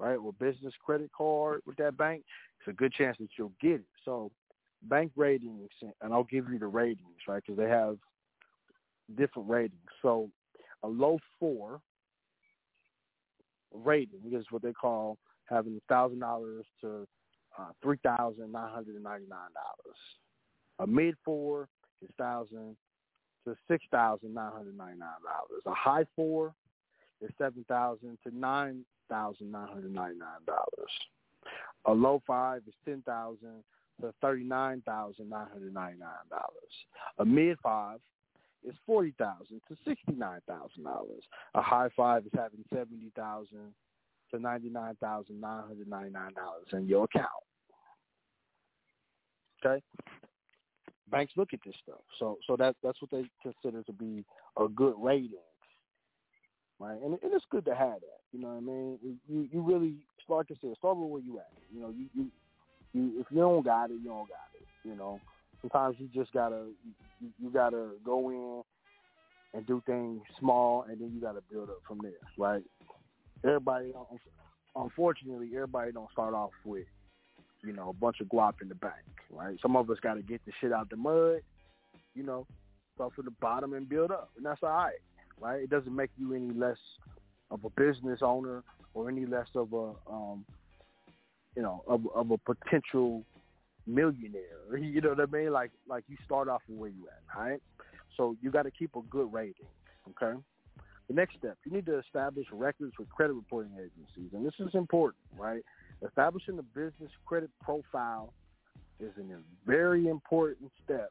right, or business credit card with that bank, it's a good chance that you'll get it. So bank ratings, and I'll give you the ratings, right, because they have different ratings. So a low 4 rating is what they call having $1,000 to $3,999. A mid 4 is $1,000 to $6,999. A high 4 is $7,000 to $9,999. A low 5 is $10,000 to $39,999. A mid 5 is $40,000 to $69,000. A high 5 is having $70,000 to $99,999 in your account. Okay? Banks look at this stuff. So that's what they consider to be a good rating, right? And it's good to have that. You know what I mean? You really, like I said, start with where you at. You know, you if you don't got it, you don't got it. You know, sometimes you just gotta you gotta go in and do things small, and then you gotta build up from there, right? Unfortunately, everybody don't start off with, you know, a bunch of guap in the bank, right? Some of us got to get the shit out the mud, you know, start from the bottom and build up, and that's all right, right? It doesn't make you any less of a business owner or any less of a, of a potential millionaire, you know what I mean? Like you start off from where you at, all right? So you got to keep a good rating, okay? The next step, you need to establish records with credit reporting agencies, and this is important, right? Establishing a business credit profile is a very important step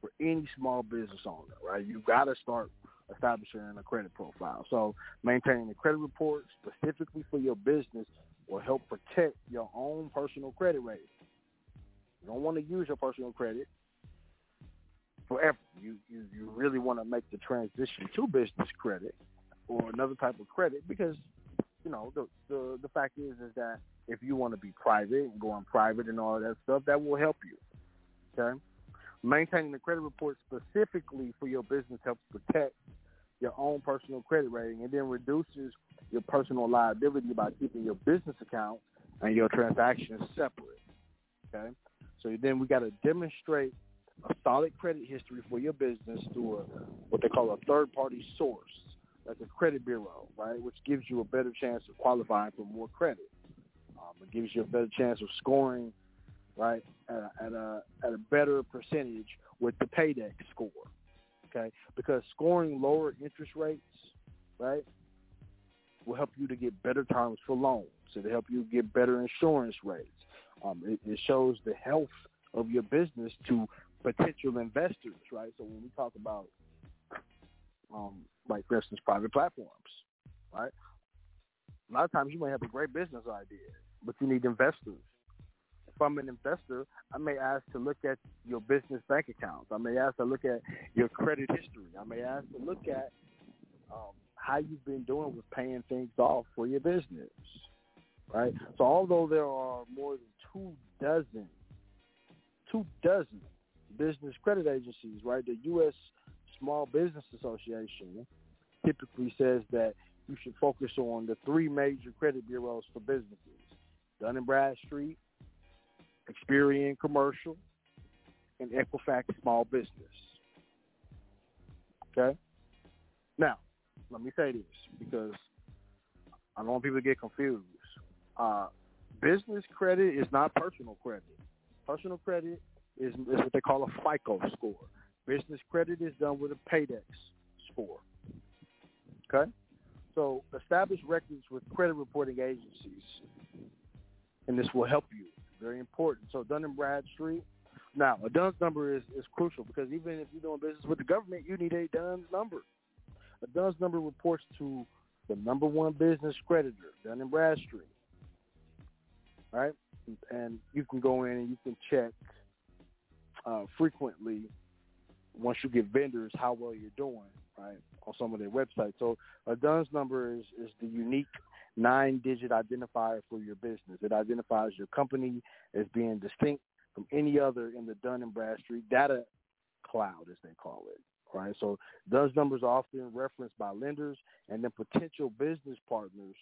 for any small business owner, right? You've got to start establishing a credit profile. So maintaining a credit report specifically for your business will help protect your own personal credit rating. You don't want to use your personal credit forever. You really want to make the transition to business credit or another type of credit because, you know, the fact is that if you want to be private and go on private and all that stuff, that will help you, okay? Maintaining the credit report specifically for your business helps protect your own personal credit rating and then reduces your personal liability by keeping your business accounts and your transactions separate, okay? So then we got to demonstrate a solid credit history for your business through what they call a third-party source, like a credit bureau, right, which gives you a better chance of qualifying for more credit. It gives you a better chance of scoring, right, at a better percentage with the Paydex score. okay? Because scoring lower interest rates, right, will help you to get better terms for loans. It'll help you get better insurance rates. It shows the health of your business to potential investors, right? So when we talk about, like, for instance, private platforms, right? A lot of times you may have a great business idea, but you need investors. If I'm an investor, I may ask to look at your business bank accounts. I may ask to look at your credit history. I may ask to look at how you've been doing with paying things off for your business, right? So although there are more than two dozen business credit agencies, right, the U.S. Small Business Association typically says that you should focus on the three major credit bureaus for businesses, Dun & Bradstreet, Experian Commercial, and Equifax Small Business. Okay? Now, let me say this because I don't want people to get confused. Business credit is not personal credit. Personal credit is what they call a FICO score. Business credit is done with a Paydex score. Okay? So establish records with credit reporting agencies, and this will help you. Very important. So Dun & Bradstreet. Now, a DUNS number is crucial because even if you're doing business with the government, you need a DUNS number. A DUNS number reports to the number one business creditor, Dun & Bradstreet. All right? And you can go in and you can check frequently once you get vendors how well you're doing, right, on some of their websites. So a DUNS number is the unique 9-digit identifier for your business. It identifies your company as being distinct from any other in the Dun & Bradstreet data cloud, as they call it, right? So DUNS numbers are often referenced by lenders, and then potential business partners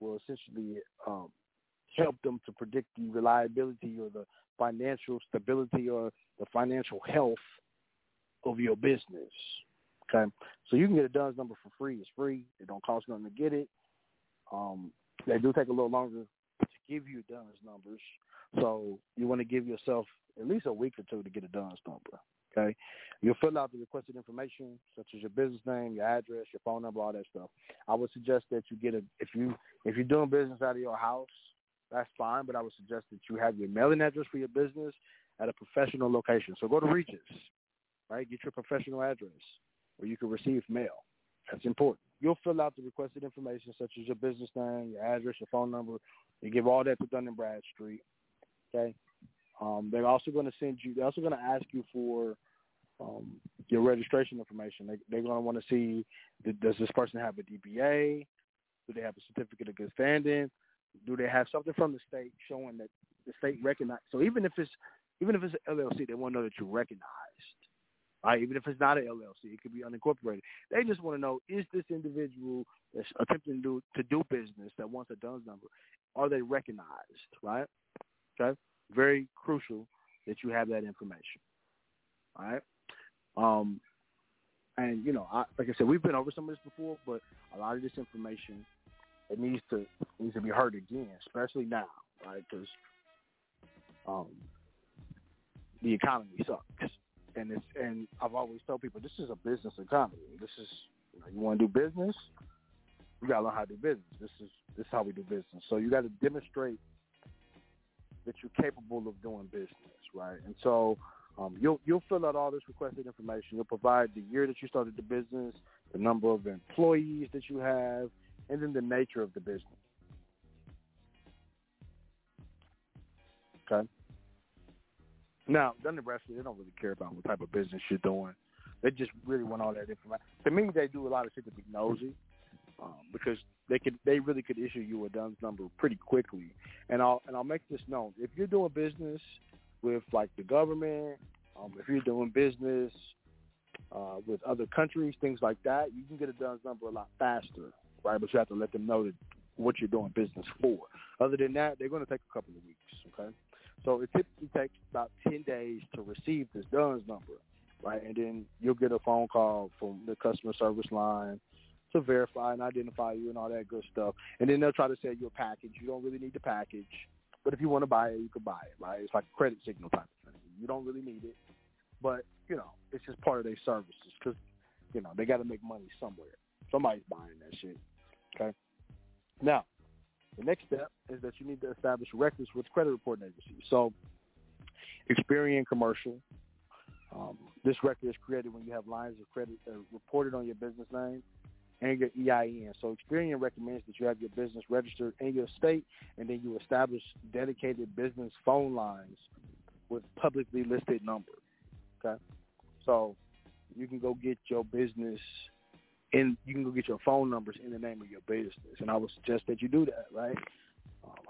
will essentially help them to predict the reliability or the financial stability or the financial health of your business. Okay, so you can get a DUNS number for free. It's free. It don't cost nothing to get it. They do take a little longer to give you DUNS numbers, so you want to give yourself at least a week or two to get a DUNS number. Okay, you'll fill out the requested information such as your business name, your address, your phone number, all that stuff. I would suggest that you get a if you're doing business out of your house, that's fine, but I would suggest that you have your mailing address for your business at a professional location. So go to Reaches, right? Get your professional address where you can receive mail. That's important. You'll fill out the requested information such as your business name, your address, your phone number. You give all that to Dun & Bradstreet. Okay. They're also going to send you. They're also going to ask you for your registration information. They're going to want to see, does this person have a DBA? Do they have a certificate of good standing? Do they have something from the state showing that the state recognized? So even if it's an LLC, they want to know that you're recognized. Right, even if it's not an LLC, it could be unincorporated. They just want to know, is this individual that's attempting to do business that wants a DUNS number, are they recognized, right? Okay? Very crucial that you have that information, all right? And, you know, like I said, we've been over some of this before, but a lot of this information, it needs to be heard again, especially now, right, because the economy sucks. And I've always told people, this is a business economy. This is, you want to do business, you got to learn how to do business. This is how we do business. So you got to demonstrate that you're capable of doing business, right? And so you'll fill out all this requested information. You'll provide the year that you started the business, the number of employees that you have, and then the nature of the business. Okay? Now, Dun & Bradstreet, they don't really care about what type of business you're doing. They just really want all that information. To me, they do a lot of shit to be nosy because they really could issue you a DUNS number pretty quickly. And I'll make this known. If you're doing business with, like, the government, if you're doing business with other countries, things like that, you can get a DUNS number a lot faster, right? But you have to let them know that what you're doing business for. Other than that, they're going to take a couple of weeks, okay? So it typically takes about 10 days to receive this DUNS number, right? And then you'll get a phone call from the customer service line to verify and identify you and all that good stuff. And then they'll try to sell you a package. You don't really need the package, but if you want to buy it, you can buy it, right? It's like a credit signal type of thing. You don't really need it, But, you know, it's just part of their services because, you know, they got to make money somewhere. Somebody's buying that shit. Okay? Now, the next step is that you need to establish records with credit reporting agencies. So, Experian Commercial. This record is created when you have lines of credit reported on your business name and your EIN. So Experian recommends that you have your business registered in your state, and then you establish dedicated business phone lines with publicly listed numbers. Okay, so you can go get your business, and you can go get your phone numbers in the name of your business. And I would suggest that you do that, right?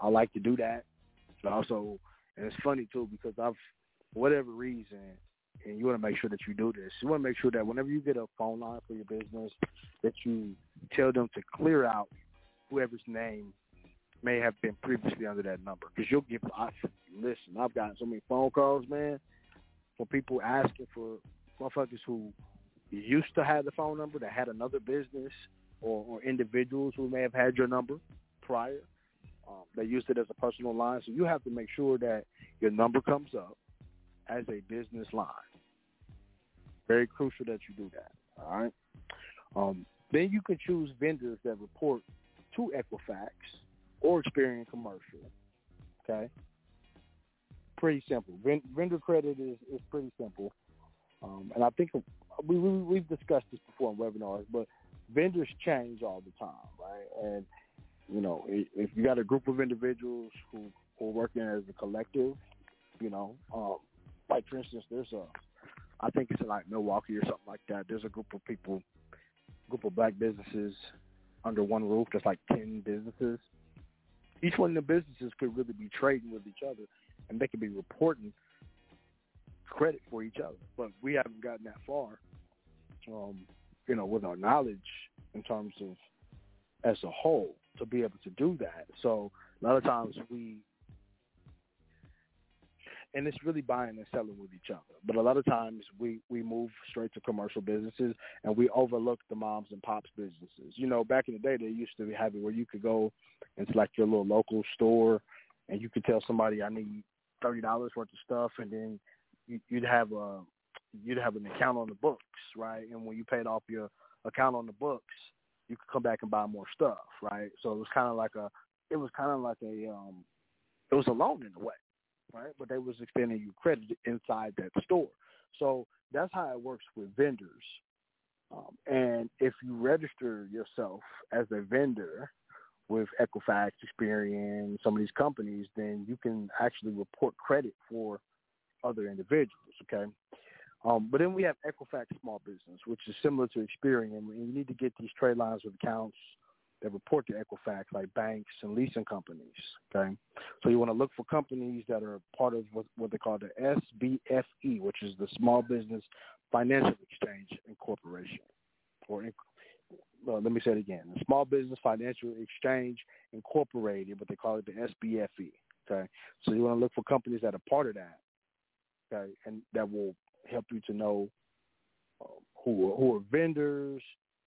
I like to do that. But also, and it's funny too because I've, for whatever reason. And you want to make sure that you do this. You want to make sure that whenever you get a phone line for your business, that you tell them to clear out whoever's name may have been previously under that number. Because you'll get, listen, I've gotten so many phone calls, man, for people asking for motherfuckers who used to have the phone number that had another business, or individuals who may have had your number prior. They used it as a personal line. So you have to make sure that your number comes up as a business line. Very crucial that you do that. All right. Then you can choose vendors that report to Equifax or Experian Commercial. Okay. Pretty simple. Vendor credit is pretty simple. And I think we've discussed this before in webinars, but vendors change all the time, right? And you know, if you got a group of individuals who are working as a collective, you know. Like, for instance, there's I think it's like Milwaukee or something like that. There's a group of people, group of black businesses under one roof. That's like 10 businesses. Each one of the businesses could really be trading with each other, and they could be reporting credit for each other. But we haven't gotten that far, you know, with our knowledge in terms of as a whole to be able to do that. So a lot of times and it's really buying and selling with each other. But a lot of times we move straight to commercial businesses and we overlook the moms and pops businesses. You know, back in the day, they used to have it where you could go into like your little local store and you could tell somebody, I need $30 worth of stuff. And then you'd have an account on the books, right? And when you paid off your account on the books, you could come back and buy more stuff, right? So it was kind of like it was a loan in a way. Right, but they was extending you credit inside that store. So that's how it works with vendors. And if you register yourself as a vendor with Equifax, Experian, some of these companies, then you can actually report credit for other individuals, okay? But then we have Equifax Small Business, which is similar to Experian. And you need to get these trade lines with accounts that report to Equifax, like banks and leasing companies, okay? So you want to look for companies that are part of what they call the SBFE, which is the Small Business Financial Exchange Incorporation. Let me say it again. The Small Business Financial Exchange Incorporated, but they call it the SBFE, okay? So you want to look for companies that are part of that, okay? And that will help you to know who are vendors,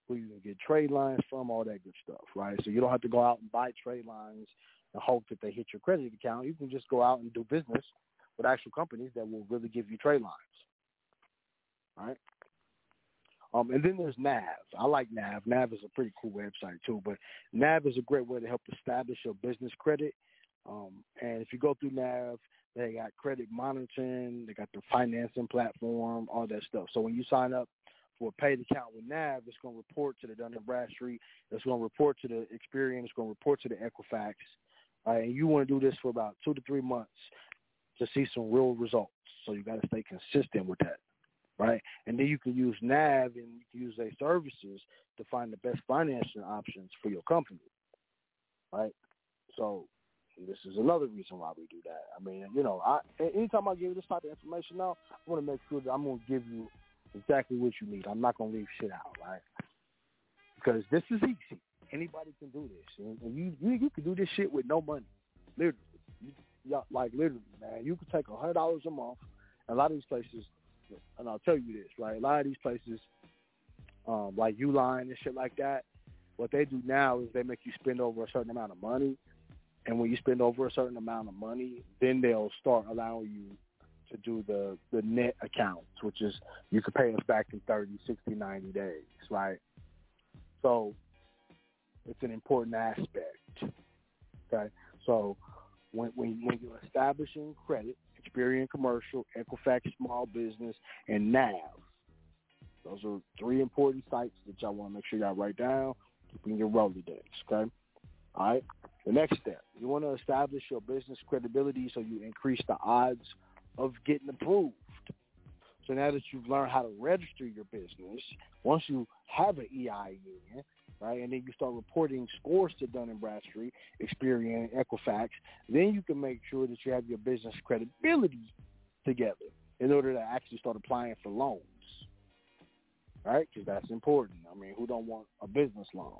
who you can get trade lines from, all that good stuff, right? So you don't have to go out and buy trade lines and hope that they hit your credit account. You can just go out and do business with actual companies that will really give you trade lines, right? And then there's NAV. I like NAV. NAV is a pretty cool website too, but NAV is a great way to help establish your business credit. And if you go through NAV, they got credit monitoring, they got the financing platform, all that stuff. So when you sign up for a paid account with NAV, it's going to report to the Dun & Bradstreet, it's going to report to the Experian, it's going to report to the Equifax. And you want to do this for about 2 to 3 months to see some real results. So you got to stay consistent with that, right? And then you can use NAV and you can use their services to find the best financing options for your company, right? So this is another reason why we do that. I mean, you know, anytime I give you this type of information now, I want to make sure that I'm going to give you exactly what you need. I'm not going to leave shit out, right? Because this is easy. Anybody can do this. And you can do this shit with no money. Literally. Literally, man. You can take $100 a month. And a lot of these places, and I'll tell you this, right? A lot of these places, like Uline and shit like that, what they do now is they make you spend over a certain amount of money. And when you spend over a certain amount of money, then they'll start allowing you to do the net accounts, which is you could pay us back in 30, 60, 90 days, right? So it's an important aspect, okay? So when you're establishing credit, Experian Commercial, Equifax Small Business, and NAV, those are three important sites that y'all want to make sure y'all write down, keeping your Rolodex, okay? All right? The next step, you want to establish your business credibility so you increase the odds of getting approved. So now that you've learned how to register your business, once you have an EIN, right, and then you start reporting scores to Dun & Bradstreet, Experian, and Equifax, then you can make sure that you have your business credibility together in order to actually start applying for loans, right? Because that's important. I mean, who don't want a business loan,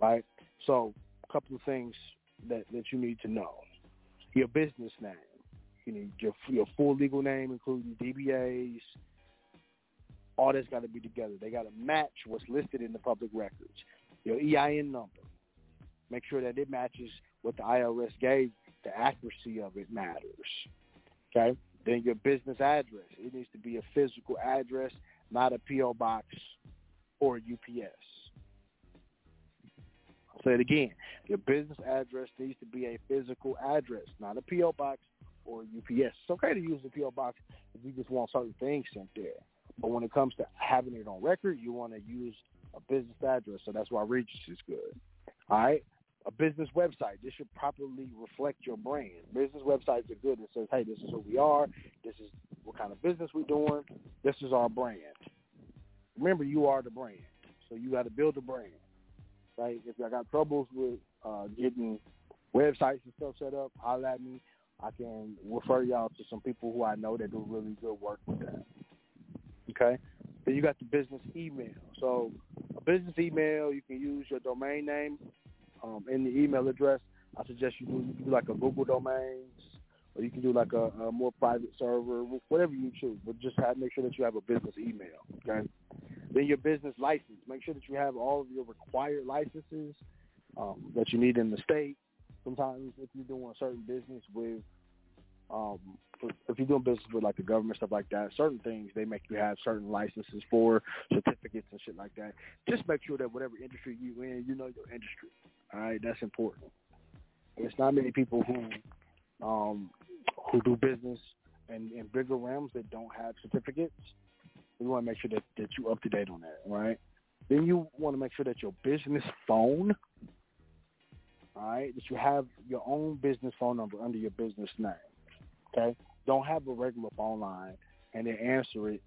right? So a couple of things that you need to know. Your business name. You need your full legal name, including DBAs. All that's got to be together. They got to match what's listed in the public records. Your EIN number. Make sure that it matches what the IRS gave. The accuracy of it matters. Okay? Then your business address. It needs to be a physical address, not a P.O. box or a UPS. I'll say it again. Your business address needs to be a physical address, not a P.O. box or UPS. It's okay to use the P.O. box if you just want certain things sent there. But when it comes to having it on record, you want to use a business address. So that's why Reaches is good. All right? A business website. This should properly reflect your brand. Business websites are good. It says, hey, this is who we are. This is what kind of business we're doing. This is our brand. Remember, you are the brand. So you got to build a brand. Right? If y'all got troubles with getting websites and stuff set up, holler at me. I can refer y'all to some people who I know that do really good work with that. Okay? Then you got the business email. So a business email, you can use your domain name in the email address. I suggest you do like a Google Domains, or you can do like a more private server, whatever you choose. But just make sure that you have a business email. Okay? Then your business license. Make sure that you have all of your required licenses that you need in the state. Sometimes if you're doing certain business with, if you're doing business with like the government, stuff like that, certain things they make you have certain licenses for, certificates and shit like that. Just make sure that whatever industry you're in, you know your industry. All right, that's important. There's not many people who do business in bigger realms that don't have certificates. We want to make sure that you're up to date on that, right? Then you want to make sure that your business phone, all right, that you have your own business phone number under your business name, okay? Don't have a regular phone line and then answer it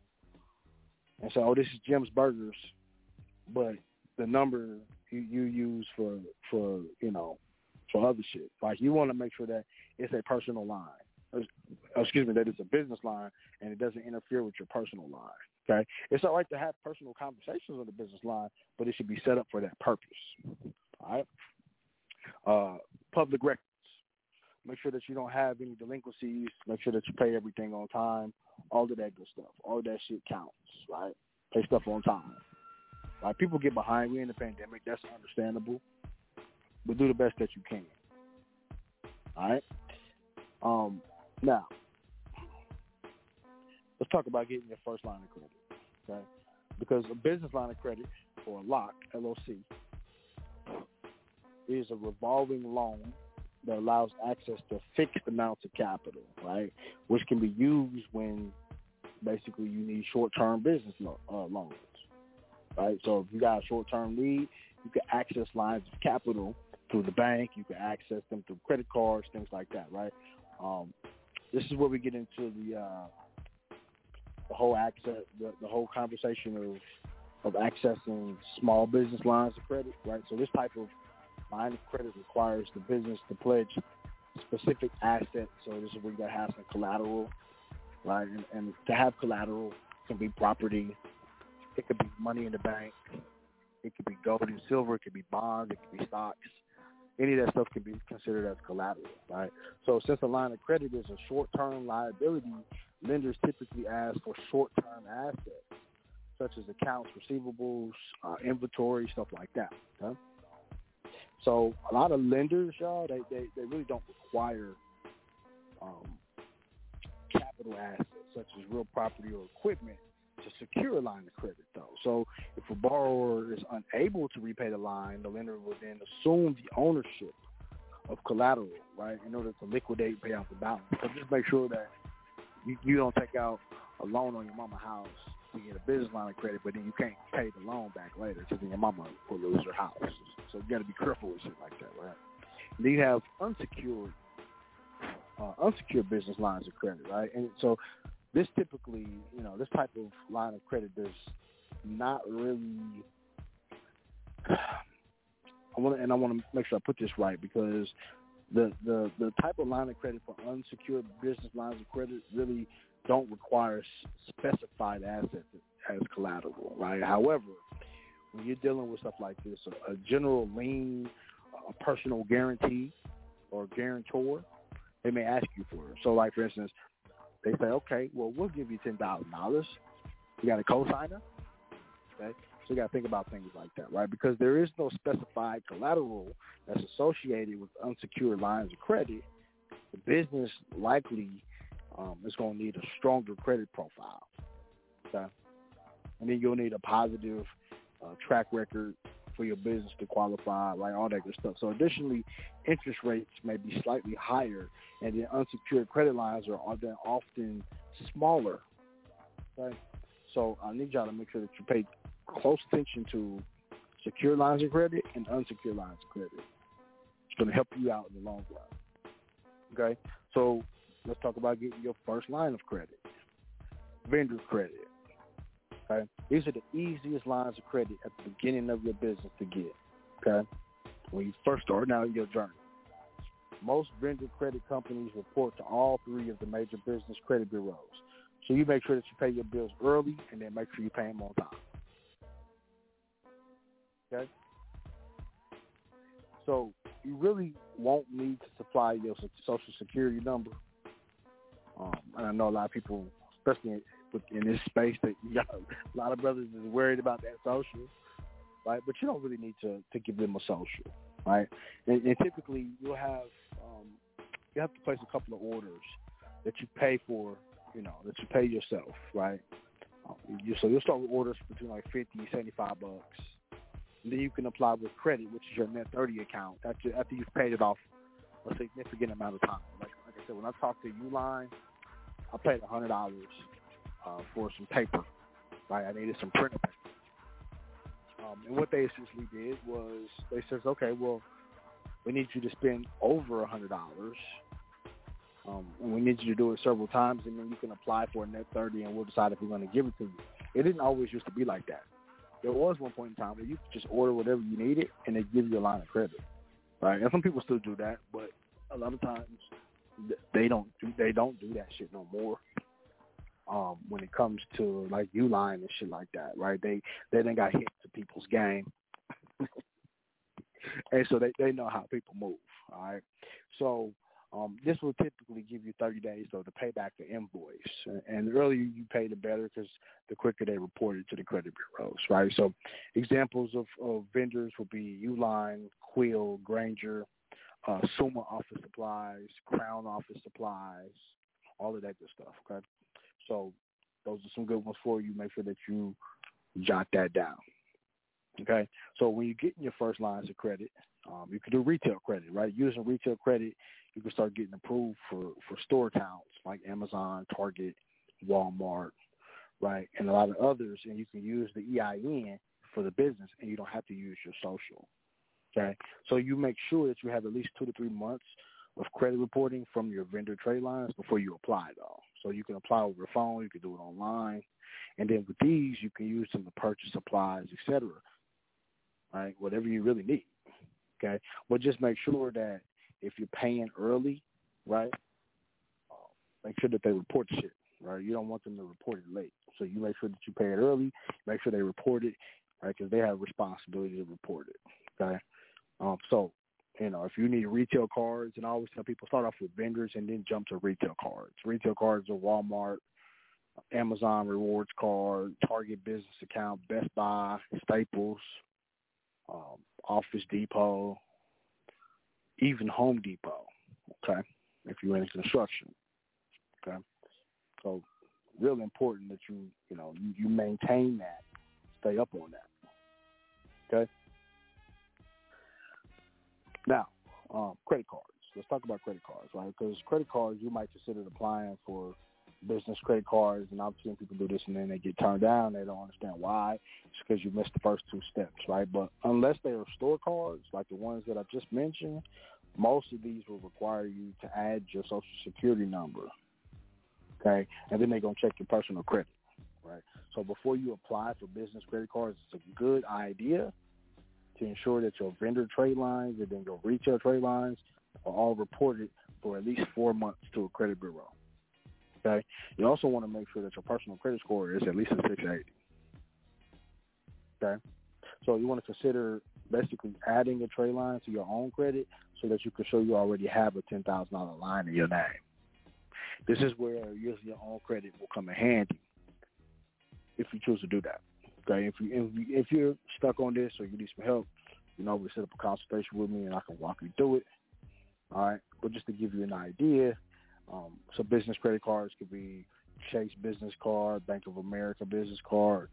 and say, oh, this is Jim's Burgers, but the number you use for you know, for other shit. Like, you want to make sure that it's a personal line. Excuse me, that it's a business line and it doesn't interfere with your personal line. Okay, it's all right to have personal conversations on the business line, but it should be set up for that purpose. All right. Public records. Make sure that you don't have any delinquencies. Make sure that you pay everything on time. All of that good stuff. All of that shit counts. Right? Pay stuff on time. Like, people get behind. We're in the pandemic. That's understandable. But do the best that you can. All right. Now, let's talk about getting your first line of credit, okay? Because a business line of credit, or a LOC, L-O-C, is a revolving loan that allows access to fixed amounts of capital, right? Which can be used when basically you need short-term business loans, right? So if you got a short-term need, you can access lines of capital through the bank. You can access them through credit cards, things like that, right? This is where we get into the whole access, the whole conversation of accessing small business lines of credit, right? So this type of line of credit requires the business to pledge specific assets. So this is where you gotta have some collateral, right? And to have collateral can be property, it could be money in the bank, it could be gold and silver, it could be bonds, it could be stocks. Any of that stuff can be considered as collateral, right? So since a line of credit is a short-term liability, lenders typically ask for short-term assets, such as accounts, receivables, inventory, stuff like that, okay? So a lot of lenders, y'all, they really don't require capital assets. such as real property or equipment, to secure a line of credit, though. So if a borrower is unable to repay the line, the lender will then assume the ownership of collateral, right, in order to liquidate, pay off the balance. So just make sure that you don't take out a loan on your mama's house to get a business line of credit, but then you can't pay the loan back later because then your mama will lose her house. So you got to be careful with shit like that, right? And then you have unsecured business lines of credit, right? And so this typically, you know, this type of line of credit does not really I want to make sure I put this right, because the type of line of credit for unsecured business lines of credit really don't require specified assets as collateral, right? However, when you're dealing with stuff like this, a general lien, a personal guarantee or guarantor, they may ask you for it. So, like, for instance, they say, okay, well, we'll give you $10,000. You got a cosigner, okay? So you got to think about things like that, right? Because there is no specified collateral that's associated with unsecured lines of credit. The business likely is going to need a stronger credit profile, okay? And then you'll need a positive track record for your business to qualify, like all that good stuff. So additionally, interest rates may be slightly higher, and then unsecured credit lines are often smaller, okay? So I need y'all to make sure that you pay close attention to secure lines of credit and unsecured lines of credit. It's going to help you out in the long run, okay? So let's talk about getting your first line of credit, vendor credit. Okay. These are the easiest lines of credit at the beginning of your business to get, okay, when you first start out your journey. Most vendor credit companies report to all three of the major business credit bureaus. So you make sure that you pay your bills early, and then make sure you pay them on time, okay? So you really won't need to supply your social security number. And I know a lot of people, especially in this space, that a lot of brothers is worried about that social, right? But you don't really need to give them a social, right? And typically you have to place a couple of orders that you pay for, you know, that you pay yourself, right? So you'll start with orders between like $50, $75, and then you can apply with credit, which is your net 30 account, after you've paid it off a significant amount of time. Like I said, when I talked to Uline, I paid $100 for some paper, right? I needed some printer paper. And what they essentially did was they says, okay, well, we need you to spend over $100, and we need you to do it several times, and then you can apply for a net 30, and we'll decide if we're going to give it to you. It didn't always used to be like that. There was one point in time where you could just order whatever you needed, and they give you a line of credit, right? And some people still do that, but a lot of times they don't do that shit no more. When it comes to like Uline and shit like that, right? They done got hit to people's game, and so they know how people move. All right, so this will typically give you 30 days though to pay back the invoice, and the earlier you pay, the better, because the quicker they report it to the credit bureaus, right? So examples of vendors would be Uline, Quill, Granger, Suma Office Supplies, Crown Office Supplies, all of that good stuff. Okay. So those are some good ones for you. Make sure that you jot that down, okay? So when you're getting your first lines of credit, you can do retail credit, right? Using retail credit, you can start getting approved for store accounts like Amazon, Target, Walmart, right, and a lot of others, and you can use the EIN for the business, and you don't have to use your social, okay? So you make sure that you have at least 2 to 3 months of credit reporting from your vendor trade lines before you apply, though. So you can apply over the phone, you can do it online, and then with these, you can use them to purchase supplies, et cetera, right, whatever you really need, okay? But just make sure that if you're paying early, right, make sure that they report shit, right? You don't want them to report it late. So you make sure that you pay it early, make sure they report it, right, because they have responsibility to report it, okay? So, you know, if you need retail cards, and I always tell people, start off with vendors and then jump to retail cards. Retail cards are Walmart, Amazon Rewards Card, Target Business Account, Best Buy, Staples, Office Depot, even Home Depot, okay, if you're in construction, okay. So real important that you maintain that, stay up on that. Okay. Now, credit cards. Let's talk about credit cards, right? Because credit cards, you might consider applying for business credit cards, and I've seen people do this, and then they get turned down. They don't understand why. It's because you missed the first two steps, right? But unless they are store cards, like the ones that I just mentioned, most of these will require you to add your Social Security number, okay? And then they're going to check your personal credit, right? So before you apply for business credit cards, it's a good idea to ensure that your vendor trade lines and then your retail trade lines are all reported for at least 4 months to a credit bureau, okay? You also want to make sure that your personal credit score is at least a 680, okay? So you want to consider basically adding a trade line to your own credit so that you can show you already have a $10,000 line in your name. This is where usually your own credit will come in handy if you choose to do that. Okay, if you're stuck on this or you need some help, you know, we set up a consultation with me and I can walk you through it. All right, but just to give you an idea, so business credit cards could be Chase business card, Bank of America business card,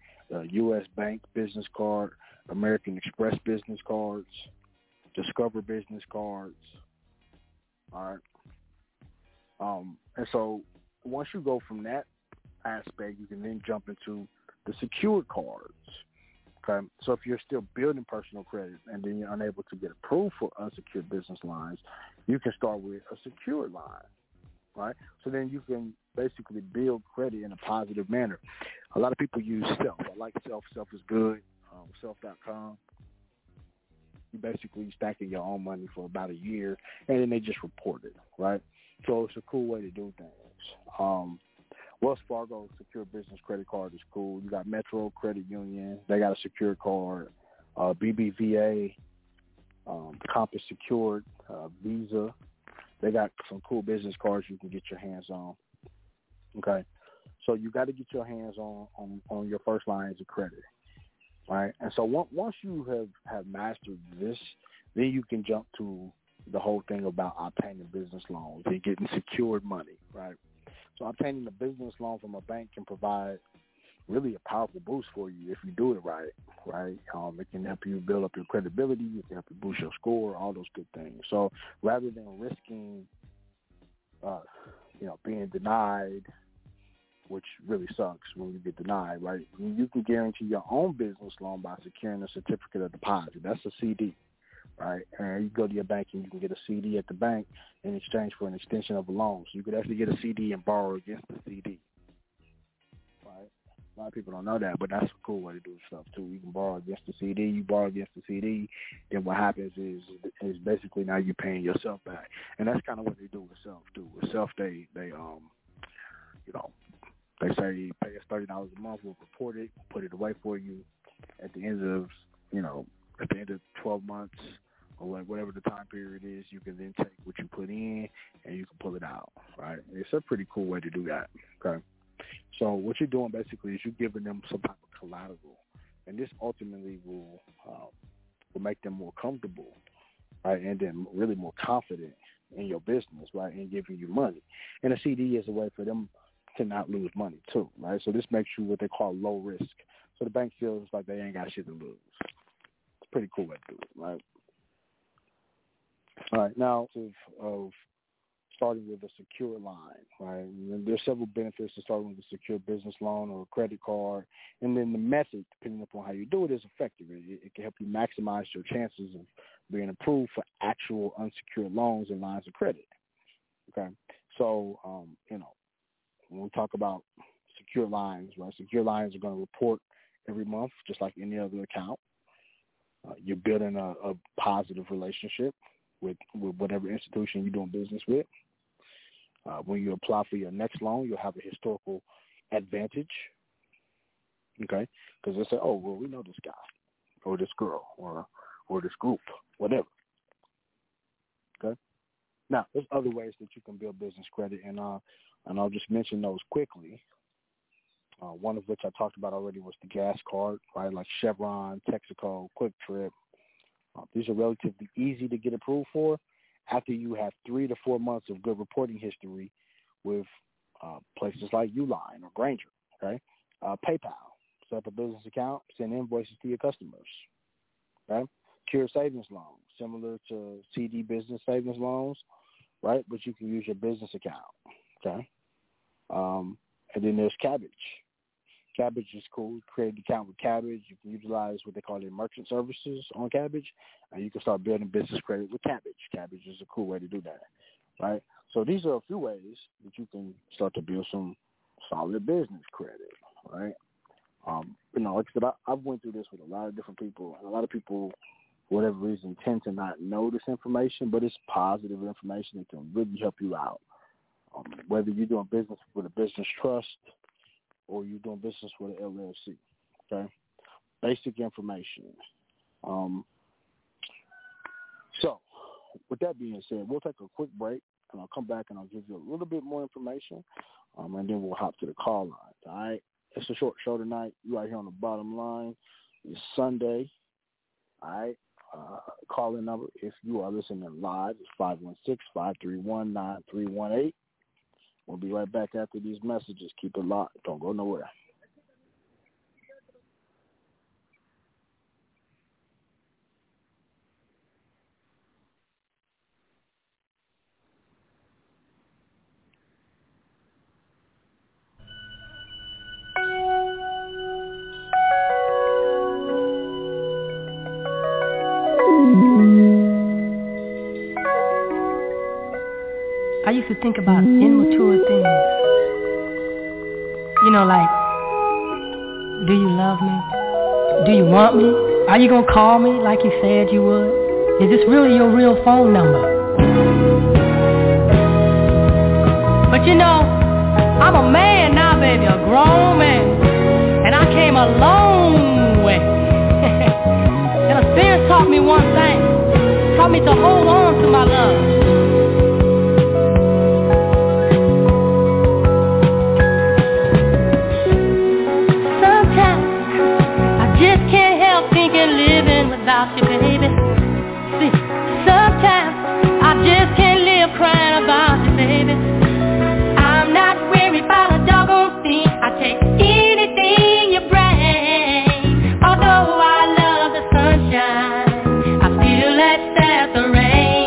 U.S. Bank business card, American Express business cards, Discover business cards. All right. And so once you go from that aspect, you can then jump into the secured cards. Okay. So if you're still building personal credit and then you're unable to get approved for unsecured business lines, you can start with a secured line. Right? So then you can basically build credit in a positive manner. A lot of people use Self. I like Self. Self is good. Self.com. You basically stacking your own money for about a year, and then they just report it, right? So it's a cool way to do things. Wells Fargo secure business credit card is cool. You got Metro Credit Union. They got a secure card. BBVA, Compass Secured, Visa. They got some cool business cards you can get your hands on. Okay, so you got to get your hands on your first lines of credit, right? And so once you have mastered this, then you can jump to the whole thing about obtaining business loans and getting secured money, right? So obtaining a business loan from a bank can provide really a powerful boost for you if you do it right, right? It can help you build up your credibility. It can help you boost your score, all those good things. So rather than risking, being denied, which really sucks when you get denied, right? You can guarantee your own business loan by securing a certificate of deposit. That's a CD, right? And you go to your bank and you can get a CD at the bank in exchange for an extension of a loan. So you could actually get a CD and borrow against the CD. A lot of people don't know that, but that's a cool way to do stuff too. You can borrow against the CD, then what happens is basically now you're paying yourself back. And that's kind of what they do with Self too. With Self, they say pay us $30 a month, we'll report it, we'll put it away for you. At the end of 12 months or whatever the time period is, you can then take what you put in and you can pull it out. Right? It's a pretty cool way to do that. Okay. So what you're doing basically is you're giving them some type of collateral, and this ultimately will make them more comfortable, right, and then really more confident in your business, right, and giving you money. And a CD is a way for them to not lose money too, right? So this makes you what they call low risk. So the bank feels like they ain't got shit to lose. It's a pretty cool way to do it, right? All right, now of starting with a secure line, right? There's several benefits to starting with a secure business loan or a credit card. And then the method, depending upon how you do it, is effective. It can help you maximize your chances of being approved for actual unsecured loans and lines of credit. Okay. So, when we talk about secure lines, right? Secure lines are going to report every month, just like any other account. You're building a positive relationship with whatever institution you're doing business with. When you apply for your next loan, you'll have a historical advantage, okay? Because they'll say, oh, well, we know this guy or this girl or this group, whatever, okay? Now, there's other ways that you can build business credit, and I'll just mention those quickly. One of which I talked about already was the gas card, right, like Chevron, Texaco, Quick Trip. These are relatively easy to get approved for after you have 3 to 4 months of good reporting history with places like Uline or Granger, okay? PayPal, set up a business account, send invoices to your customers, okay? Cure savings loans, similar to CD business savings loans, right? But you can use your business account, okay? And then there's Cabbage. Cabbage is cool. Create an account with Cabbage. You can utilize what they call their merchant services on Cabbage, and you can start building business credit with Cabbage. Cabbage is a cool way to do that, right? So these are a few ways that you can start to build some solid business credit, right? You know, like I said, I've went through this with a lot of different people, and a lot of people, for whatever reason, tend to not know this information, but it's positive information that can really help you out. Whether you're doing business with a business trust or you're doing business with an LLC, okay? Basic information. So with that being said, we'll take a quick break, and I'll come back and I'll give you a little bit more information, and then we'll hop to the call line, all right? It's a short show tonight. You're out here on the bottom line. It's Sunday, all right? Call-in number, if you are listening live, is 516-531-9318. We'll be right back after these messages. Keep it locked. Don't go nowhere. I used to think about immature things, you know, like, do you love me? Do you want me? Are you going to call me like you said you would? Is this really your real phone number? But you know, I'm a man now, baby, a grown man, and I came a long way. And a spirit taught me one thing, taught me to hold on to my love. You, baby. See, sometimes I just can't live crying about you, baby. I'm not worried about a doggone thing. I take anything you bring. Although I love the sunshine, I feel that there's the rain.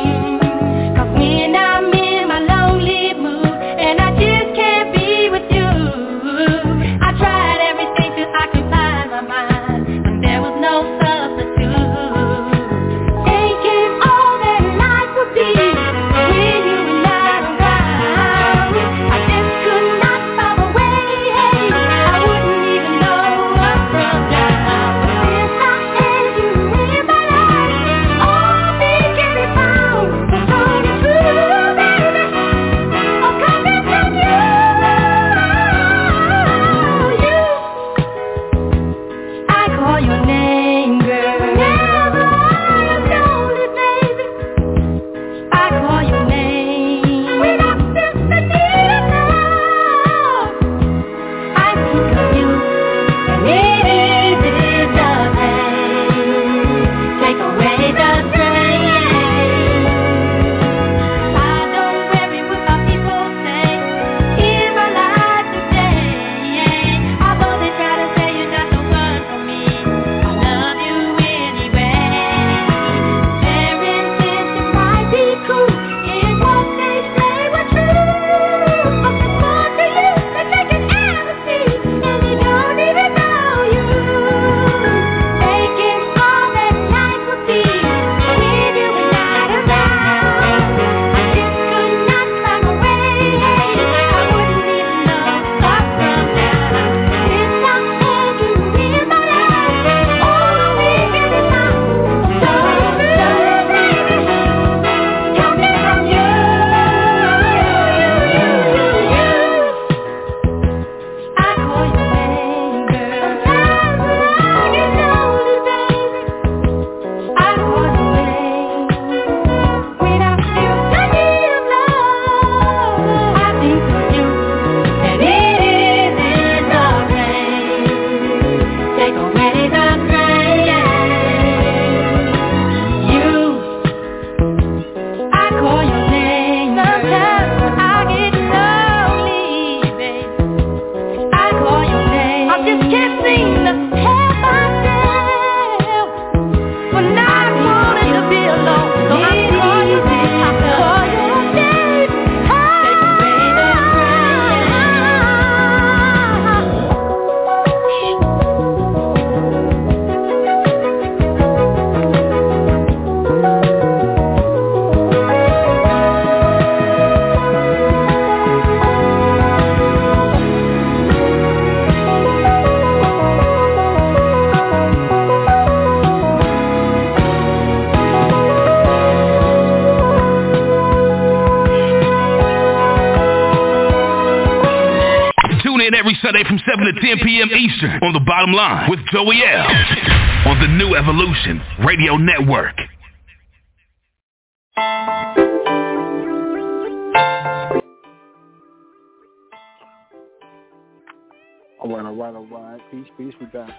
in every Sunday from 7 to 10 p.m. Eastern on The Bottom Line with Joey L. on the New Evolution Radio Network. All right. Peace, we back.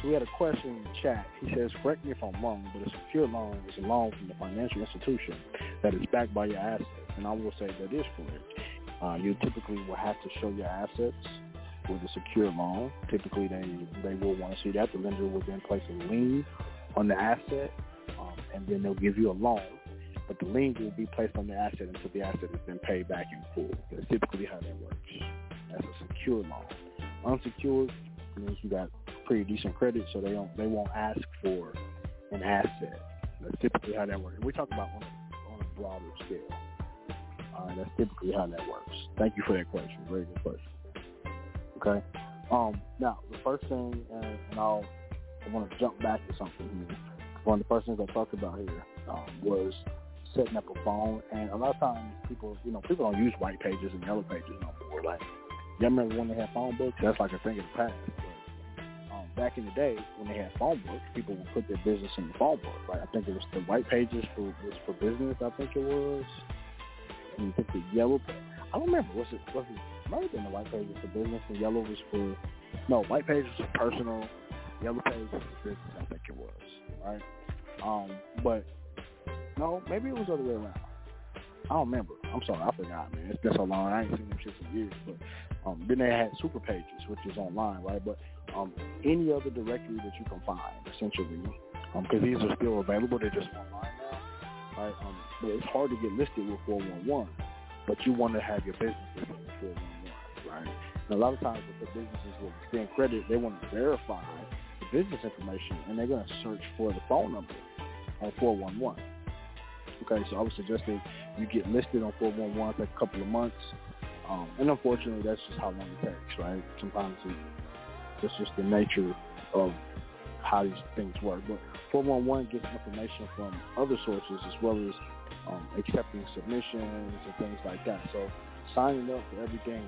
So we had a question in the chat. He says, correct me if I'm wrong, but a secure loan is a loan from a financial institution that is backed by your assets. And I will say that is correct. You typically will have to show your assets with a secure loan. Typically, they will want to see that. The lender will then place a lien on the asset, and then they'll give you a loan. But the lien will be placed on the asset until the asset is then paid back in full. That's typically how that works. That's a secure loan. Unsecured means you got pretty decent credit, so they won't ask for an asset. That's typically how that works. We talk about on a broader scale. That's typically how that works. Thank you for that question. Very good question. Okay. Now the first thing, I want to jump back to something here. One of the first things I talked about here was setting up a phone, and a lot of times people don't use white pages and yellow pages no more. Like, y'all remember when they had phone books? That's like a thing of the past. But, back in the day, when they had phone books, people would put their business in the phone book. Like, I think it was the white pages was for business. I think it was. And you took the yellow. I don't remember. Was it might have been the white pages for business, and yellow was for white pages was for personal, yellow pages was for business. I think it was right. But no, maybe it was the other way around. I don't remember. I'm sorry, I forgot, man. It's been so long. I ain't seen them shit in years. But then they had Super Pages, which is online, right? But any other directory that you can find, essentially, because these are still available. They're just online now, right? But it's hard to get listed with 411, but you want to have your business listed with 411, right? And a lot of times, if the businesses will extend credit, they want to verify the business information, and they're going to search for the phone number on 411. Okay, so I would suggest that you get listed on 411 for a couple of months. And unfortunately, that's just how long it takes, right? Sometimes it's just the nature of how these things work. But 411 gets information from other sources as well as accepting submissions and things like that. So signing up for everything,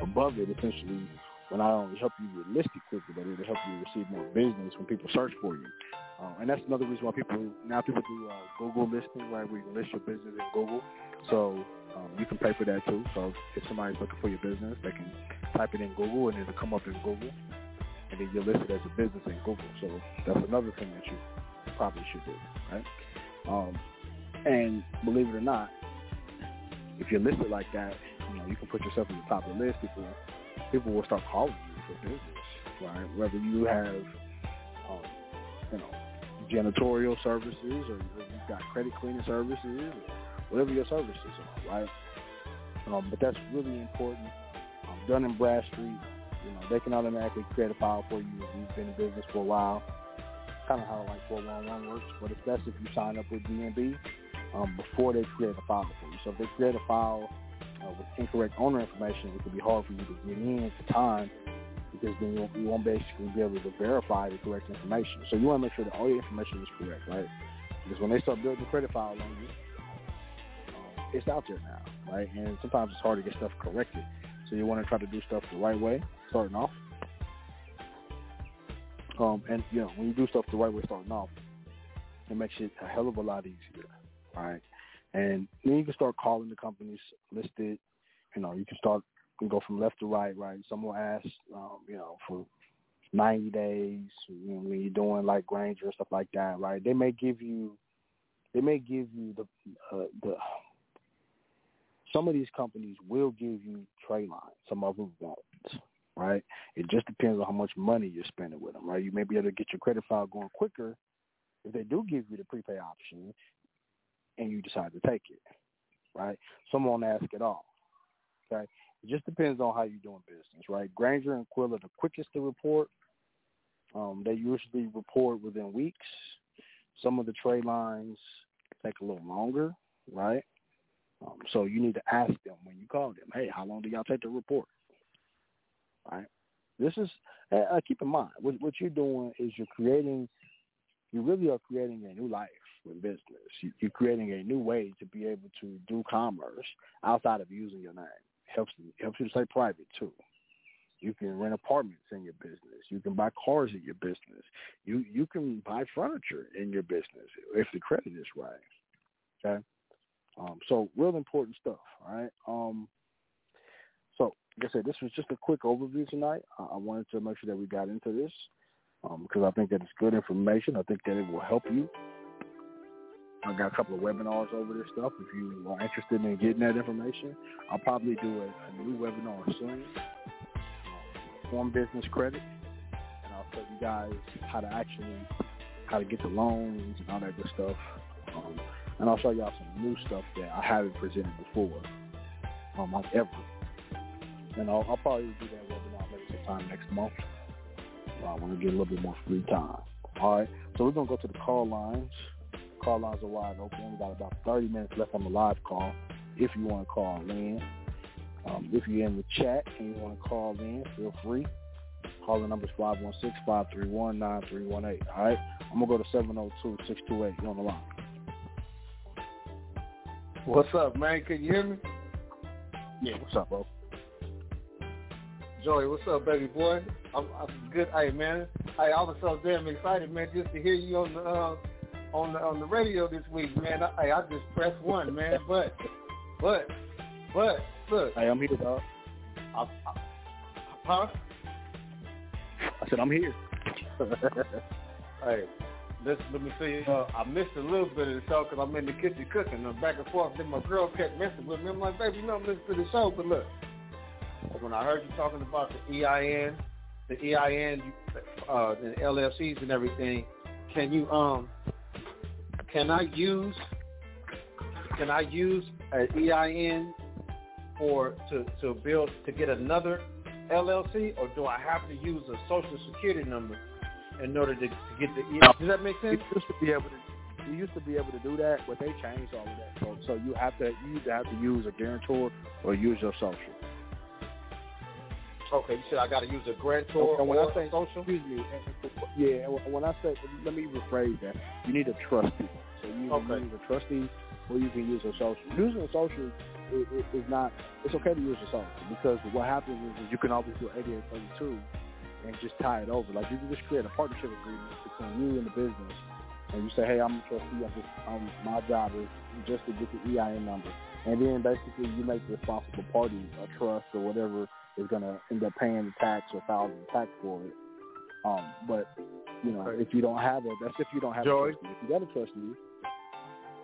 above it essentially will not only help you get listed quicker, but it'll help you receive more business when people search for you. And that's another reason why people do Google listing, right? Where you list your business in Google. So you can pay for that too. So if somebody's looking for your business, they can type it in Google, and it'll come up in Google, and then you're listed as a business in Google. So that's another thing that you probably should do, right? And believe it or not, if you're listed like that, you can put yourself in the top of the list. People will start calling you for business, right? Whether you have janitorial services, or you've got credit cleaning services, or whatever your services are, right? But that's really important. Dun & Bradstreet, they can automatically create a file for you if you've been in business for a while. Kind of how like 411 works, but it's best if you sign up with D&B before they create a file for you. So if they create a file with incorrect owner information, it could be hard for you to get in at the time, because then you won't basically be able to verify the correct information. So you want to make sure that all your information is correct, right? Because when they start building a credit file on you, it's out there now, right? And sometimes it's hard to get stuff corrected. So you want to try to do stuff the right way, starting off. And, when you do stuff the right way, starting off, it makes it a hell of a lot easier, right? And then you can start calling the companies listed. You can start... You can go from left to right, right? Some will ask, for 90 days when you're doing like Granger and stuff like that, right? They may give you the some of these companies will give you trade lines, some of them won't, right? It just depends on how much money you're spending with them, right? You may be able to get your credit file going quicker if they do give you the prepay option and you decide to take it, right? Some won't ask at all, okay? It just depends on how you're doing business, right? Granger and Quill are the quickest to report. They usually report within weeks. Some of the trade lines take a little longer, right? So you need to ask them when you call them, hey, how long do y'all take to report, right? This is, keep in mind, what you're doing is you really are creating a new life with business. You're creating a new way to be able to do commerce outside of using your name. helps you stay private too. You can rent apartments in your business. You can buy cars in your business. You can buy furniture in your business if the credit is right. Okay, so real important stuff. All right. So like I said, this was just a quick overview tonight. I wanted to make sure that we got into this because I think that it's good information. I think that it will help you. I got a couple of webinars over this stuff. If you are interested in getting that information, I'll probably do a new webinar soon. Form business credit, and I'll tell you guys how to get the loans and all that good stuff. And I'll show y'all some new stuff that I haven't presented before, like ever. And I'll probably do that webinar maybe sometime next month. I want to get a little bit more free time. All right, so we're gonna go to the call lines. Call lines are wide open. We got about 30 minutes left on the live call. If you want to call in. If you're in the chat and you want to call in, feel free. Call the number is 516-531-9318. All right? I'm going to go to 702-628. You're on the line. What's up, man? Can you hear me? Yeah, what's up, bro? Joey, what's up, baby boy? I'm good. Hey, man. Hey, I was so damn excited, man, just to hear you on the radio this week, man. I just pressed one, man. But. Look, hey, I'm here, dog. Huh? I said I'm here. Hey, let me see. I missed a little bit of the show because I'm in the kitchen cooking. I'm back and forth. Then my girl kept messing with me. I'm like, baby, you don't listen to the show. But look, when I heard you talking about the EIN, and the LLCs and everything, can I use an EIN? Or to build to get another LLC, or do I have to use a social security number in order to get the? Does that make sense? You used to be able to do that, but they changed all of that. So you either have to use a guarantor or use your social. Okay, you said I got to use a guarantor or social. Excuse me. Yeah, when I say, let me rephrase that. You need a trustee. So you can use a trustee, or you can use a social. Using a social. It's okay to use the social because what happens is you can always do 8832 and just tie it over. Like you can just create a partnership agreement between you and the business, and you say, hey, I'm a trustee. My job is just to get the EIN number, and then basically you make the responsible party a trust or whatever is going to end up paying the tax or filing the tax for it. But you know, if you don't have it, that's if you don't have Joey. A trustee.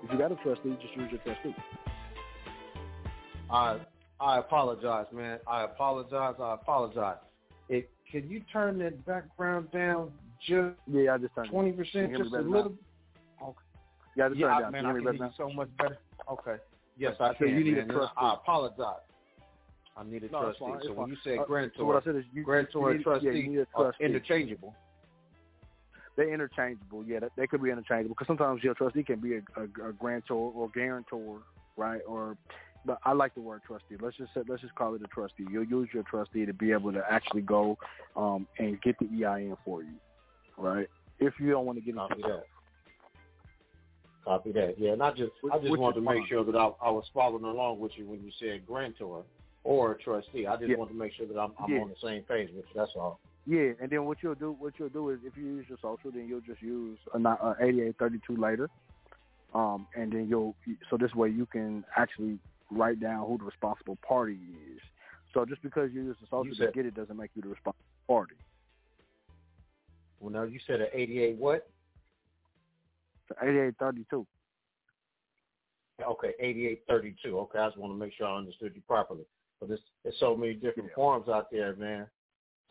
If you got a trustee, just use your trustee. I apologize, man. I apologize. Can you turn that background down just 20%, just a little? Okay. Yeah, just turn it down. Man, I can hear you so much better. Okay. Yes, I can. You need a trustee. I apologize. I need a trustee. So when you said grantor, so what I said is grantor and trustee are interchangeable. They're interchangeable. Yeah, they could be interchangeable because sometimes your trustee can be a grantor or guarantor, right? But I like the word trustee. Let's just call it a trustee. You'll use your trustee to be able to actually go and get the EIN for you, right? If you don't want to get into that. Copy that. Yeah, and I just wanted to make sure that I was following along with you when you said grantor or trustee. I just wanted to make sure that I'm on the same page with you. That's all. Yeah, and then what you'll do is if you use your social, then you'll just use a 8832 later, and then so this way you can actually write down who the responsible party is. So just because you use the social to get it doesn't make you the responsible party. Well, no, you said an 88 what? 8832. Okay, 8832. Okay, I just want to make sure I understood you properly. But there's so many different forms out there, man.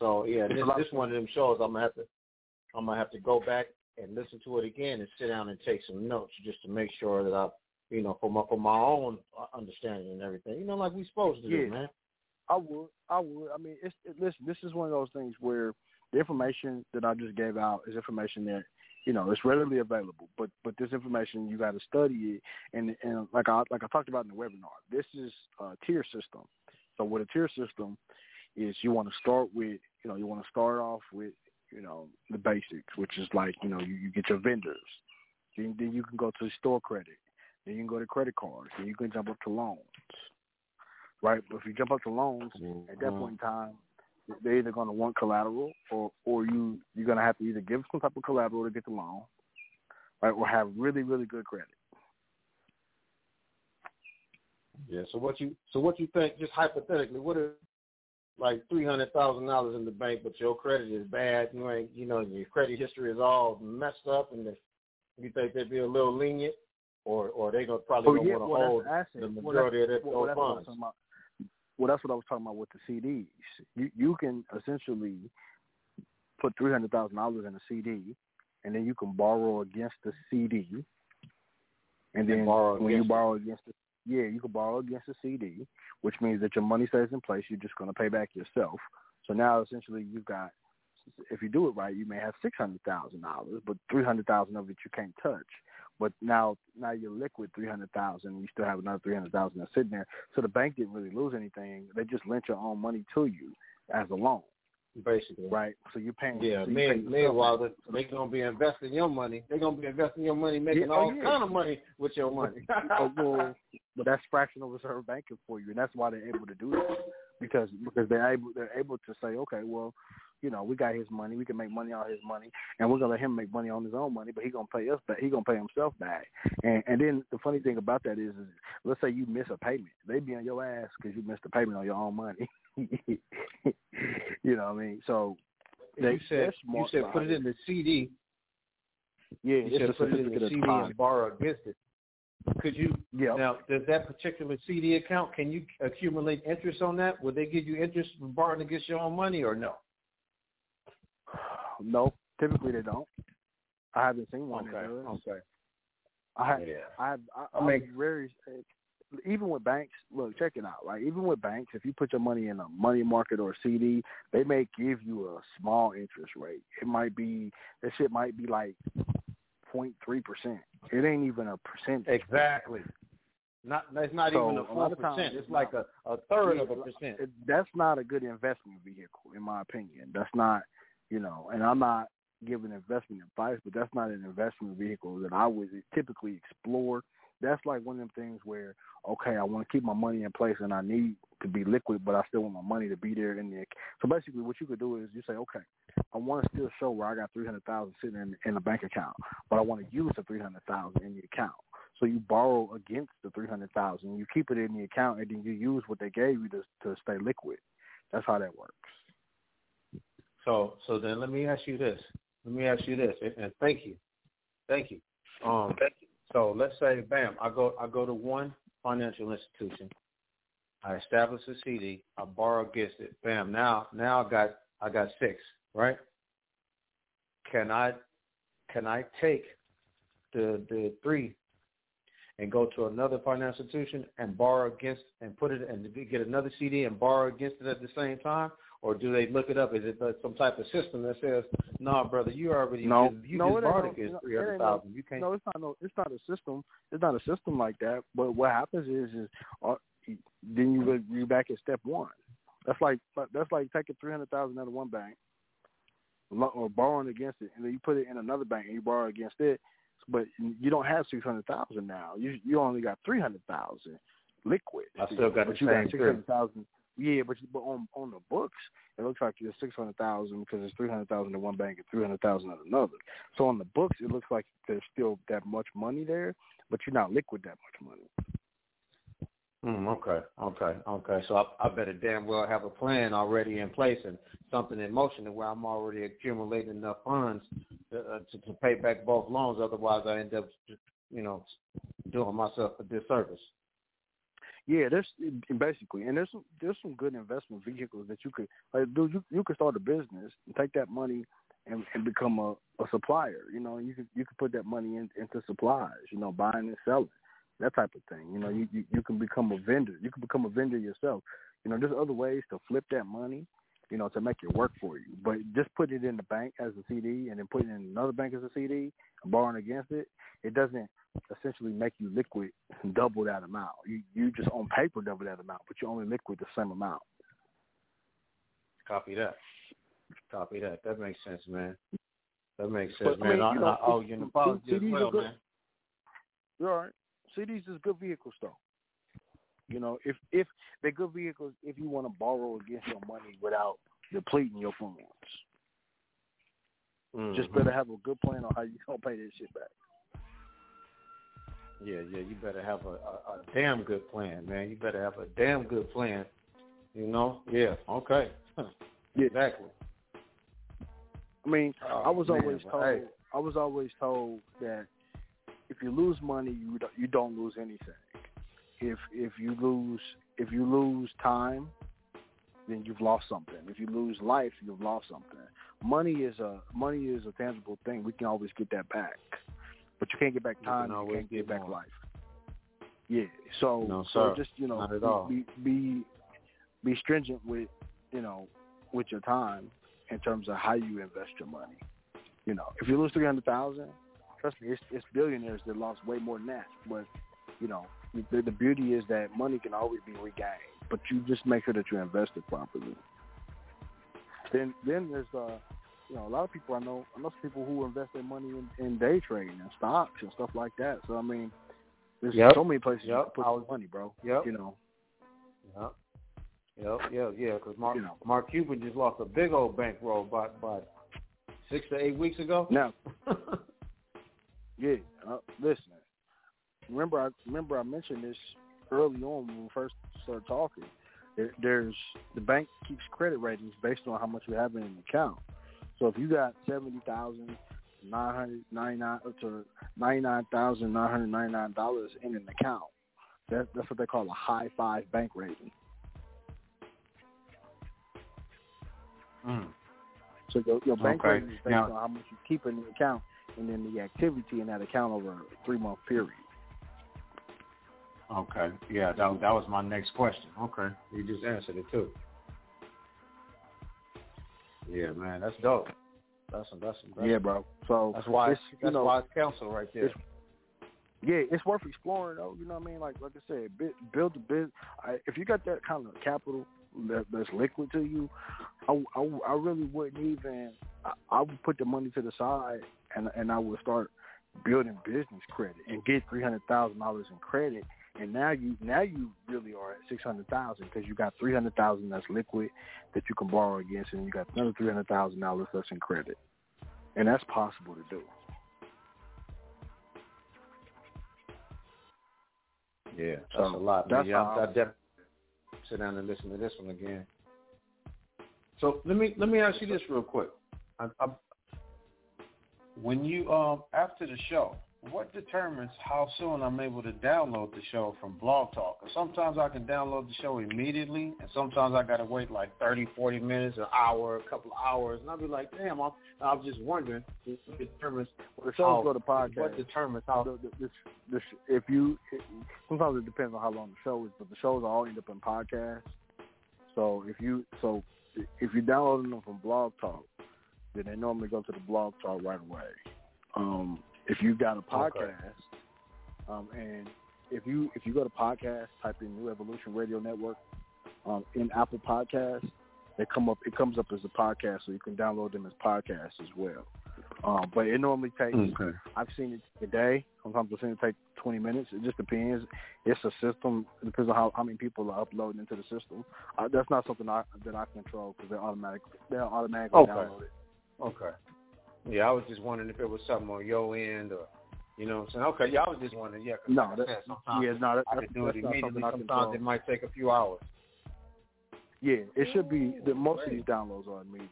So yeah, this one of them shows I'm gonna have to go back and listen to it again and sit down and take some notes just to make sure that for my own understanding and everything, like we supposed to do, man. I would. I mean, listen, this is one of those things where the information that I just gave out is information that, it's readily available. But this information, you got to study it. And like I talked about in the webinar, this is a tier system. So with a tier system is you want to start with, you want to start off with, the basics, which is like, you get your vendors. Then you can go to store credit. Then you can go to credit cards. Then you can jump up to loans. right? But if you jump up to loans, at that point in time, they're either going to want collateral, or you're going to have to either give some type of collateral to get the loan, right, or have really, really good credit. Yeah. So what you think? Just hypothetically, what if like $300,000 in the bank, but your credit is bad? You ain't, your credit history is all messed up, and you think they'd be a little lenient, or they gonna probably want to hold the majority of their funds. Well, that's what I was talking about with the CDs. You can essentially put $300,000 in a CD, and then you can borrow against the CD. And then you can borrow against the CD, which means that your money stays in place. You're just going to pay back yourself. So now essentially you've got, if you do it right, you may have $600,000, but $300,000 of it you can't touch. But now you're liquid $300,000. You still have another $300,000 that's sitting there. So the bank didn't really lose anything. They just lent your own money to you as a loan, basically. Right. So you're paying. Yeah. So meanwhile, they're gonna be investing your money. They're gonna be investing your money, making all kind of money with your money. But that's fractional reserve banking for you, and that's why they're able to do that because they're able to say, okay, well, we got his money. We can make money on his money, and we're gonna let him make money on his own money. But he's gonna pay us back. He's gonna pay himself back. And then the funny thing about that is let's say you miss a payment, they be on your ass because you missed a payment on your own money. You know what I mean? So you said put it in the CD. Yeah, you said put it in the CD and borrow against it. Could you? Yeah. Now, does that particular CD account, can you accumulate interest on that? Would they give you interest for borrowing against your own money or no? No, typically they don't. I haven't seen one that does. Okay. Even with banks, look, check it out. Like even with banks, if you put your money in a money market or a CD, they may give you a small interest rate. It might be that shit might be like 0.3%. It ain't even a percentage. Exactly. It's not even a full percent. It's like a third of a percent. That's not a good investment vehicle, in my opinion. That's not. And I'm not giving investment advice, but that's not an investment vehicle that I would typically explore. That's like one of them things where, okay, I want to keep my money in place and I need to be liquid, but I still want my money to be there in the account. So basically what you could do is you say, okay, I want to still show where I got $300,000 sitting in a bank account, but I want to use the $300,000 in the account. So you borrow against the $300,000, you keep it in the account, and then you use what they gave you to stay liquid. That's how that works. So then let me ask you this, and thank you. So let's say, bam, I go to one financial institution, I establish a CD, I borrow against it, bam. Now I got six, right? Can I take the three and go to another financial institution and borrow against and put it and get another CD and borrow against it at the same time? Or do they look it up? Is it some type of system that says, "No, brother, you just borrowed against $300,000. You can't." No, it's not a system. It's not a system like that. But what happens is then you back at step one. That's like taking $300,000 out of one bank, or borrowing against it, and then you put it in another bank and you borrow against it. But you don't have $600,000 now. You only got $300,000 liquid. I still got the same 600,000. Yeah, but on the books, it looks like it's $600,000 because it's $300,000 in one bank and $300,000 in another. So on the books, it looks like there's still that much money there, but you're not liquid that much money. Okay. So I better damn well have a plan already in place and something in motion where I'm already accumulating enough funds to pay back both loans. Otherwise, I end up, doing myself a disservice. Yeah, there's some good investment vehicles that you could you could start a business and take that money and become a supplier. You could put that money into supplies. Buying and selling, that type of thing. You can become a vendor. You can become a vendor yourself. There's other ways to flip that money. To make it work for you. But just put it in the bank as a CD and then put it in another bank as a CD and borrowing against it. It doesn't essentially make you liquid double that amount. You just on paper double that amount, but you only liquid the same amount. Copy that. That makes sense, man. But, man. I an apology as well, man. You're all right. CDs is good vehicles, though. You know, if they're good vehicles, if you want to borrow against your money without depleting your funds, just better have a good plan on how you gonna pay this shit back. Yeah, you better have a damn good plan, man. You better have a damn good plan. You know? Yeah. Okay. Yeah. Exactly. I mean, I was always told that if you lose money, you don't lose anything. If you lose time, then you've lost something. If you lose life, you've lost something. Money is a tangible thing. We can always get that back, but you can't get back time. You can't get back life. Yeah. So, no, so just not at all. Be stringent with with your time in terms of how you invest your money. You know, if you lose $300,000, trust me, it's billionaires that lost way more than that. But the beauty is that money can always be regained. But you just make sure that you invest it properly. Then there's a lot of people I know people who invest their money in day trading and stocks and stuff like that. So I mean, there's so many places you can put your money, bro. Yep. Yeah. Because Mark Cuban just lost a big old bankroll by 6 to 8 weeks ago. Now, yeah. Listen, remember I mentioned this early on when we first started talking. There's the bank keeps credit ratings based on how much you have in an account. So if you got 70,999 to $99,999 in an account, that's what they call a high five bank rating. So your bank rating is based on how much you keep in the account and then the activity in that account over a 3-month period. Okay. Yeah, that was my next question. Okay. You just answered it too. Yeah, man, that's dope. That's yeah, bro. So that's why it's counsel right there. It's worth exploring though. You know what I mean? Like I said, build the business. If you got that kind of capital that's liquid to you, I really wouldn't even. I would put the money to the side and I would start building business credit and get $300,000 in credit. And now you really are at 600,000 because you got 300,000 that's liquid that you can borrow against, and you got another $300,000 that's in credit, and that's possible to do. Yeah, that's a lot. Man. I definitely sit down and listen to this one again. So let me ask you this real quick. When you after the show, what determines how soon I'm able to download the show from Blog Talk? Sometimes I can download the show immediately, and sometimes I got to wait like 30, 40 minutes, an hour, a couple of hours, and I'll be like, damn, I'm just wondering what determines how sometimes it depends on how long the show is, but the shows all end up in podcasts. So if you're downloading them from Blog Talk, then they normally go to the Blog Talk right away. If you got a podcast, and if you go to podcast, type in New Evolution Radio Network in Apple Podcasts, it comes up as a podcast, so you can download them as podcasts as well. But it normally takes. Okay. I've seen it today. Sometimes I've seen it take 20 minutes. It just depends. It's a system. It depends on how many people are uploading into the system. That's not something that I control because they'll automatically download it. Okay. Yeah, I was just wondering if it was something on your end or, you know what I'm saying? Okay, yeah, I was just wondering, yeah, because I can do it immediately. Sometimes it might take a few hours. Yeah, it should be, most of these downloads are immediate.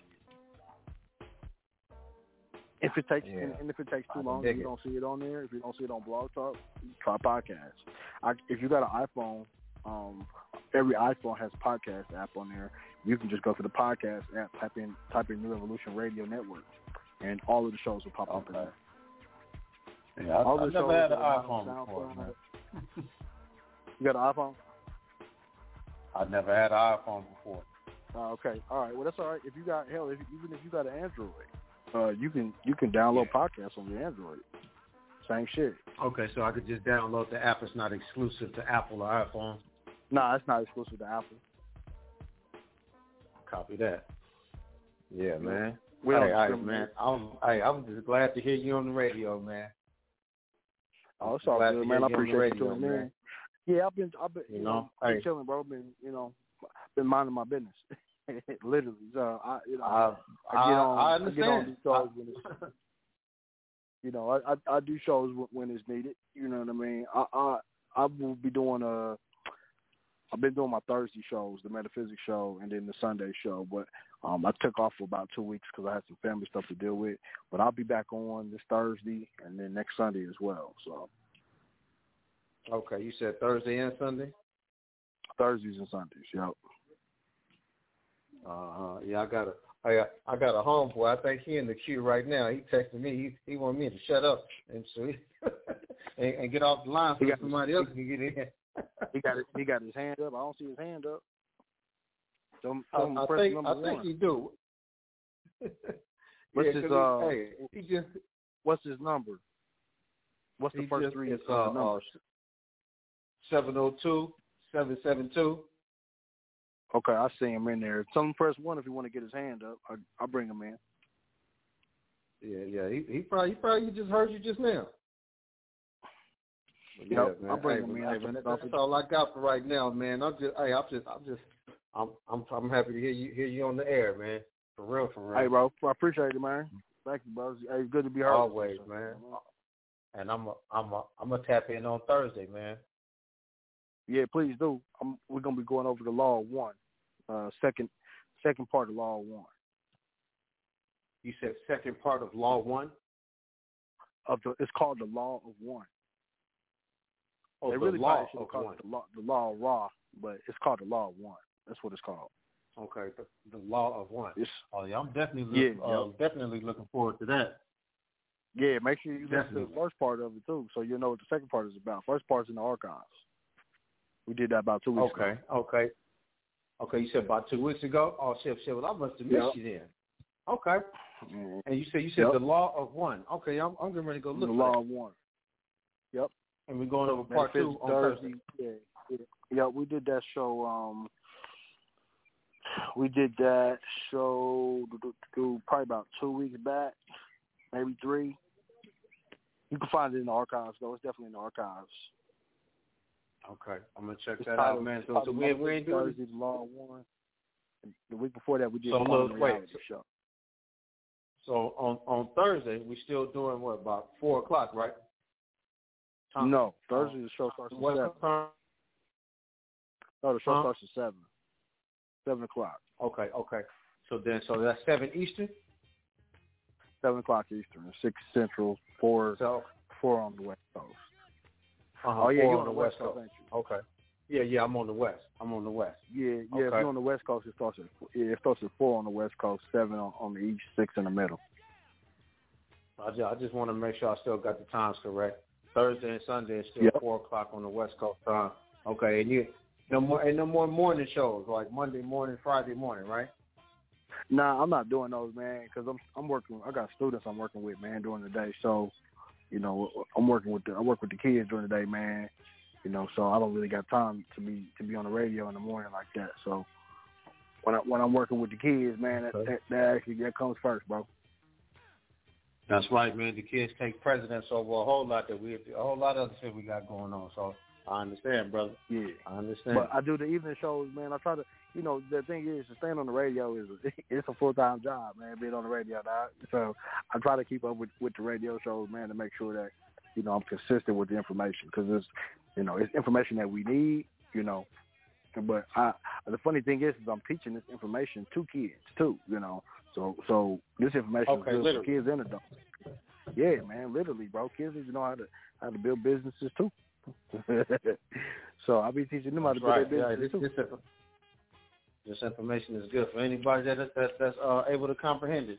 If it takes, and if it takes too long, you don't see it on there. If you don't see it on Blog Talk, try podcasts. If you got an iPhone, every iPhone has a podcast app on there. You can just go to the podcast app, type in New Evolution Radio Network. And all of the shows will pop up in there. Yeah, I've never had an iPhone before, man. You got an iPhone? I've never had an iPhone before. Okay, all right. Well, that's all right. If you got even if you got an Android, you can download podcasts on your Android. Same shit. Okay, so I could just download the app. It's not exclusive to Apple or iPhone. No, it's not exclusive to Apple. Copy that. Yeah, man. All right, man. I'm just glad to hear you on the radio, man. Oh, it's all good, man. I appreciate you tuning in. Yeah, I've been you know, chilling, bro. Been minding my business, literally. So I get on these shows when it's I do shows when it's needed. You know what I mean? I will be doing I've been doing my Thursday shows, the metaphysics show, and then the Sunday show. But I took off for about 2 weeks because I had some family stuff to deal with. But I'll be back on this Thursday and then next Sunday as well. So. Okay, you said Thursday and Sunday? Thursdays and Sundays, yep. Yeah, I got a homeboy. I think he in the queue right now. He texted me. He wanted me to shut up and so and get off the line so somebody else can get in. He got his hand up. I don't see his hand up. I think he do. What's his number? What's the first three numbers? 702 772. Okay, I see him in there. Tell him press 1 if you want to get his hand up. I'll bring him in. Yeah. He probably just heard you just now. I'll bring him in. That's all I got for right now, man. I'm happy to hear you on the air, man. For real. Hey, bro, I appreciate it, man. Thank you, bro. Hey, it's good to be heard. Always, man. And I'm a tap in on Thursday, man. Yeah, please do. We're gonna be going over the Law of One, second part of Law of One. You said second part of Law of One? It's called the Law of One. Oh, the Law of Ra, but it's called the Law of One. That's what it's called. Okay, the Law of One. I'm definitely looking forward to that. Yeah, make sure you listen to the first part of it too, so you'll know what the second part is about. First part's in the archives. We did that about 2 weeks ago. Okay. You said about 2 weeks ago? Oh, shit. Well, I must have missed you then. Okay. Mm-hmm. And you said the Law of One. Okay, I'm getting ready to go look at the Law of One. Yep. And we're going over part 2 on Thursday. Yeah, we did that show. We did that show probably about 2 weeks back, maybe 3. You can find it in the archives, though. It's definitely in the archives. Okay, I'm gonna check that out, man. So we ain't doing Thursday, the Law of One. The week before that, we did the reality show. So on Thursday, we still doing what, about 4:00, right? No, Thursday the show starts at 7:00. No, the show starts at 7:00. Okay. So that's 7 Eastern. 7:00 Eastern, 6 Central, 4 on the West Coast. Uh-huh. Oh, yeah, you're on the West Coast, ain't you? Okay. Yeah, I'm on the West. Yeah, okay. If you're on the West Coast, it starts at 4 on the West Coast, 7 on the East, 6 in the middle. I just want to make sure I still got the times correct. Thursday and Sunday is still 4:00 on the West Coast time. Okay, and no more morning shows, like Monday morning, Friday morning, right? Nah, I'm not doing those, man, because I'm working. I got students I'm working with, man, during the day, so... You know, I work with the kids during the day, man. You know, so I don't really got time to be on the radio in the morning like that. So when I'm working with the kids, man, that comes first, bro. That's right, man. The kids take precedence over a whole lot of other shit we got going on. So I understand, brother. Yeah, I understand. But I do the evening shows, man. I try to, the thing is, to stand on the radio it's a full-time job, man, being on the radio, dog. So I try to keep up with the radio shows, man, to make sure that, I'm consistent with the information because it's information that we need, But the funny thing is I'm teaching this information to kids, too, So this information is good for kids and adults. Yeah, man, literally, bro. Kids need to know how to build businesses, too. So I'll be teaching them how to build their business. Yeah, this information is good for anybody that's able to comprehend it.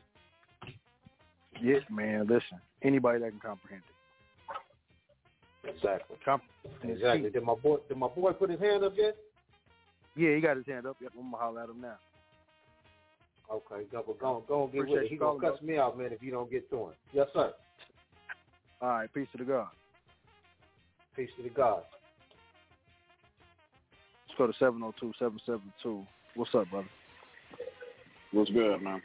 Yes, man. Listen, anybody that can comprehend it. Exactly. Did my boy put his hand up yet? Yeah, he got his hand up. Yep, I'm gonna holler at him now. Okay, go get with it. He's gonna cuss me out, man, if you don't get to him. Yes, sir. All right, peace to the God. Peace to the God. Let's go to 702-772. What's up, brother? What's good, man?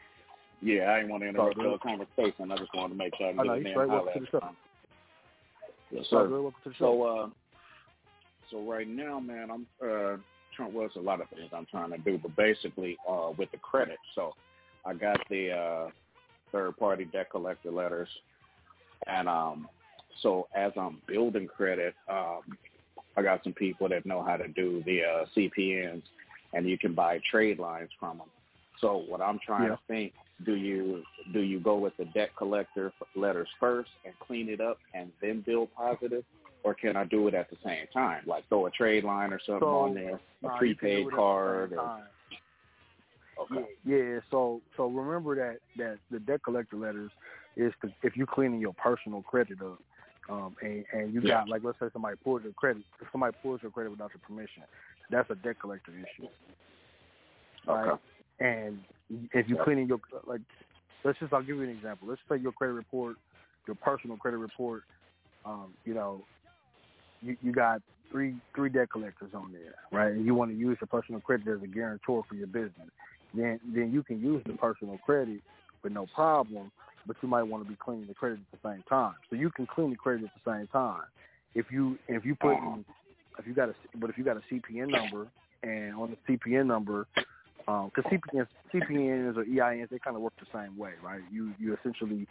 Yeah, I didn't want to interrupt the conversation. I just wanted to make sure I could get in there and holler at you. Yes, sir. So, So right now, man, I'm trying. Well, it's a lot of things I'm trying to do, but basically with the credit. So I got the third-party debt collector letters, and so as I'm building credit, I got some people that know how to do the CPNs, and you can buy trade lines from them. So what I'm trying to think, do you go with the debt collector letters first and clean it up and then build positive, or can I do it at the same time? Like throw a trade line or something on there, a prepaid card. Or... Okay. Yeah. So remember that the debt collector letters is if you're cleaning your personal credit up, and you got like let's say somebody pulls your credit without your permission, that's a debt collector issue. Right? Okay. And if you're cleaning your, like, I'll give you an example. Let's say your credit report, your personal credit report, you got three debt collectors on there, right? And you want to use your personal credit as a guarantor for your business. Then you can use the personal credit with no problem, but you might want to be cleaning the credit at the same time. So you can clean the credit at the same time. If you got a CPN number, and on the CPN number. Because CPNs or EINs, they kind of work the same way, right? You essentially,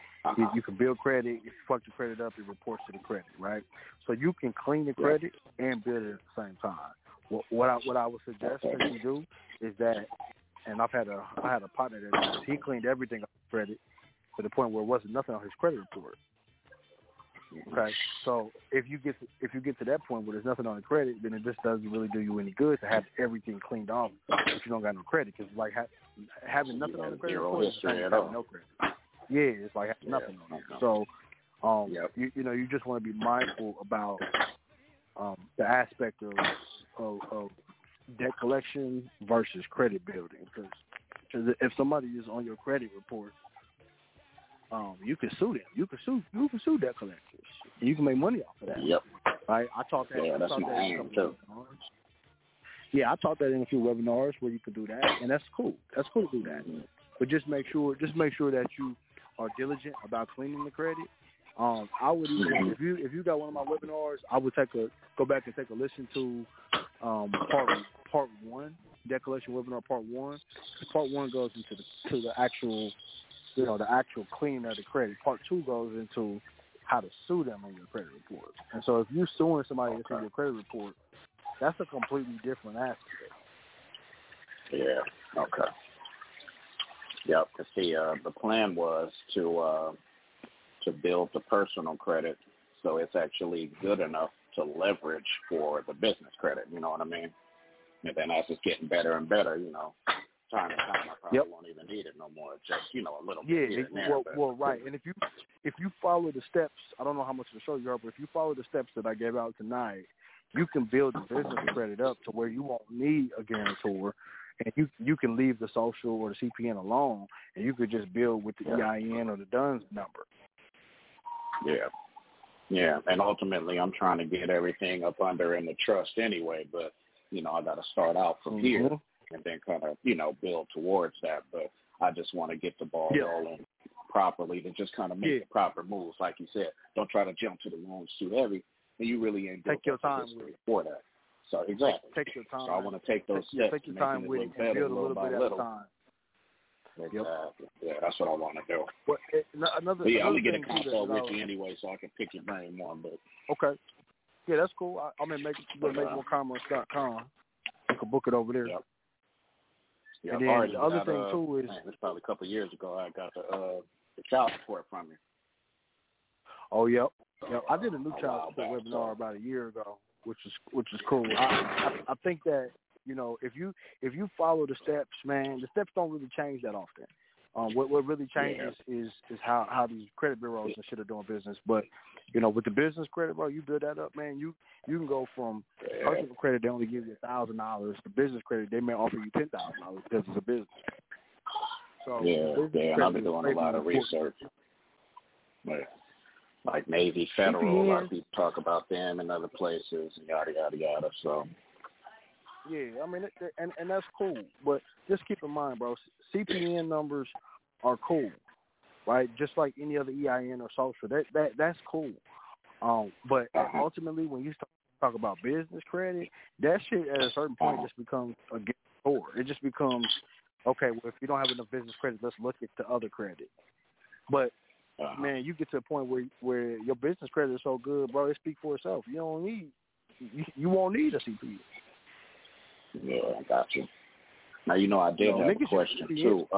you can build credit, you fuck the credit up, it reports to the credit, right? So you can clean the credit and build it at the same time. What I would suggest that you do is that, and I had a partner that he cleaned everything up credit to the point where it wasn't nothing on his credit report. Okay, so if you get to that point where there's nothing on the credit, then it just doesn't really do you any good to have everything cleaned off if you don't got no credit. Because like having nothing on the credit report is like having no credit. Yeah, it's like having nothing on it. So, you just want to be mindful about the aspect of debt collection versus credit building. Because if somebody is on your credit report. You can sue them. You can sue debt collectors. You can make money off of that. Yep. Right. I taught that in a few webinars where you could do that, and that's cool. That's cool to do that. But just make sure that you are diligent about cleaning the credit. I would even if you got one of my webinars, I would go back and take a listen to part one, debt collection webinar part one. Part one goes into the actual. The actual cleaning of the credit. Part two goes into how to sue them on your credit report. And so if you're suing somebody that's on your credit report, that's a completely different aspect. Yeah, okay. Yep, because the plan was to build the personal credit so it's actually good enough to leverage for the business credit, you know what I mean? And then as it's getting better and better, time and time, I probably won't even need it no more. Just a little bit. Yeah, right. And if you follow the steps, I don't know how much of the show you are, but if you follow the steps that I gave out tonight, you can build the business credit up to where you won't need a guarantor, and you can leave the social or the CPN alone, and you could just build with the EIN or the DUNS number. Yeah, yeah. And ultimately, I'm trying to get everything up under in the trust anyway, but I got to start out from here. And then kind of, build towards that. But I just want to get the ball rolling properly to just kind of make the proper moves. Like you said, don't try to jump to the wrong too heavy. And you really ain't built your time for that. So, exactly. Take your time. So I want to take those steps. Take your time with it and build a little bit at a time. Exactly. Yeah, that's what I want to do. But I'm going to get a consult with you anyway so I can pick your brain more. But. Okay. Yeah, that's cool. I'm going to make makemorecommerce.com. You can book it over there. Yep. Yeah, and then the other thing too is it's probably a couple of years ago I got the child support from you. Oh yep. I did a new child support webinar about a year ago, which is cool. I think that if you follow the steps, man, the steps don't really change that often. What really changes is how these credit bureaus and shit are doing business. But with the business credit, bro, you build that up, man. You can go from personal credit, they only give you $1,000. The business credit, they may offer you $10,000 because it's a business. So and I've been doing a lot of research. Like Navy Federal, a lot of people talk about them in other places, yada yada yada. So. Yeah, I mean, and that's cool, but just keep in mind, bro, CPN numbers are cool, right? Just like any other EIN or social, that's cool. But ultimately, when you start talk about business credit, that shit at a certain point just becomes a gift store. It just becomes, okay, well, if you don't have enough business credit, let's look at the other credit. But, man, you get to a point where your business credit is so good, bro, it speaks for itself. You don't need, you won't need a CPA. Yeah, I got you. Now, you know, I did have a question, too.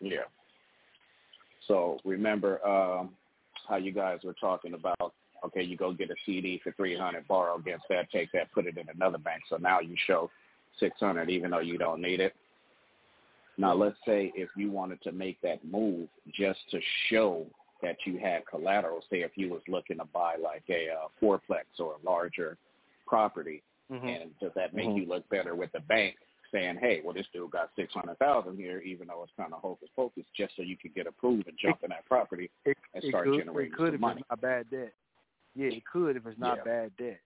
Yeah. So, remember how you guys were talking about, okay, you go get a CD for $300, borrow against that, take that, put it in another bank. So now you show $600 even though you don't need it. Now, let's say if you wanted to make that move just to show that you had collateral, say if you was looking to buy like a fourplex or a larger property, and does that make you look better with the bank saying, hey, well, this dude got $600,000 here, even though it's kind of hocus-pocus, just so you could get approved and jump in that property and start generating some money? It could if it's not bad debt. Yeah, it could if it's not bad debt.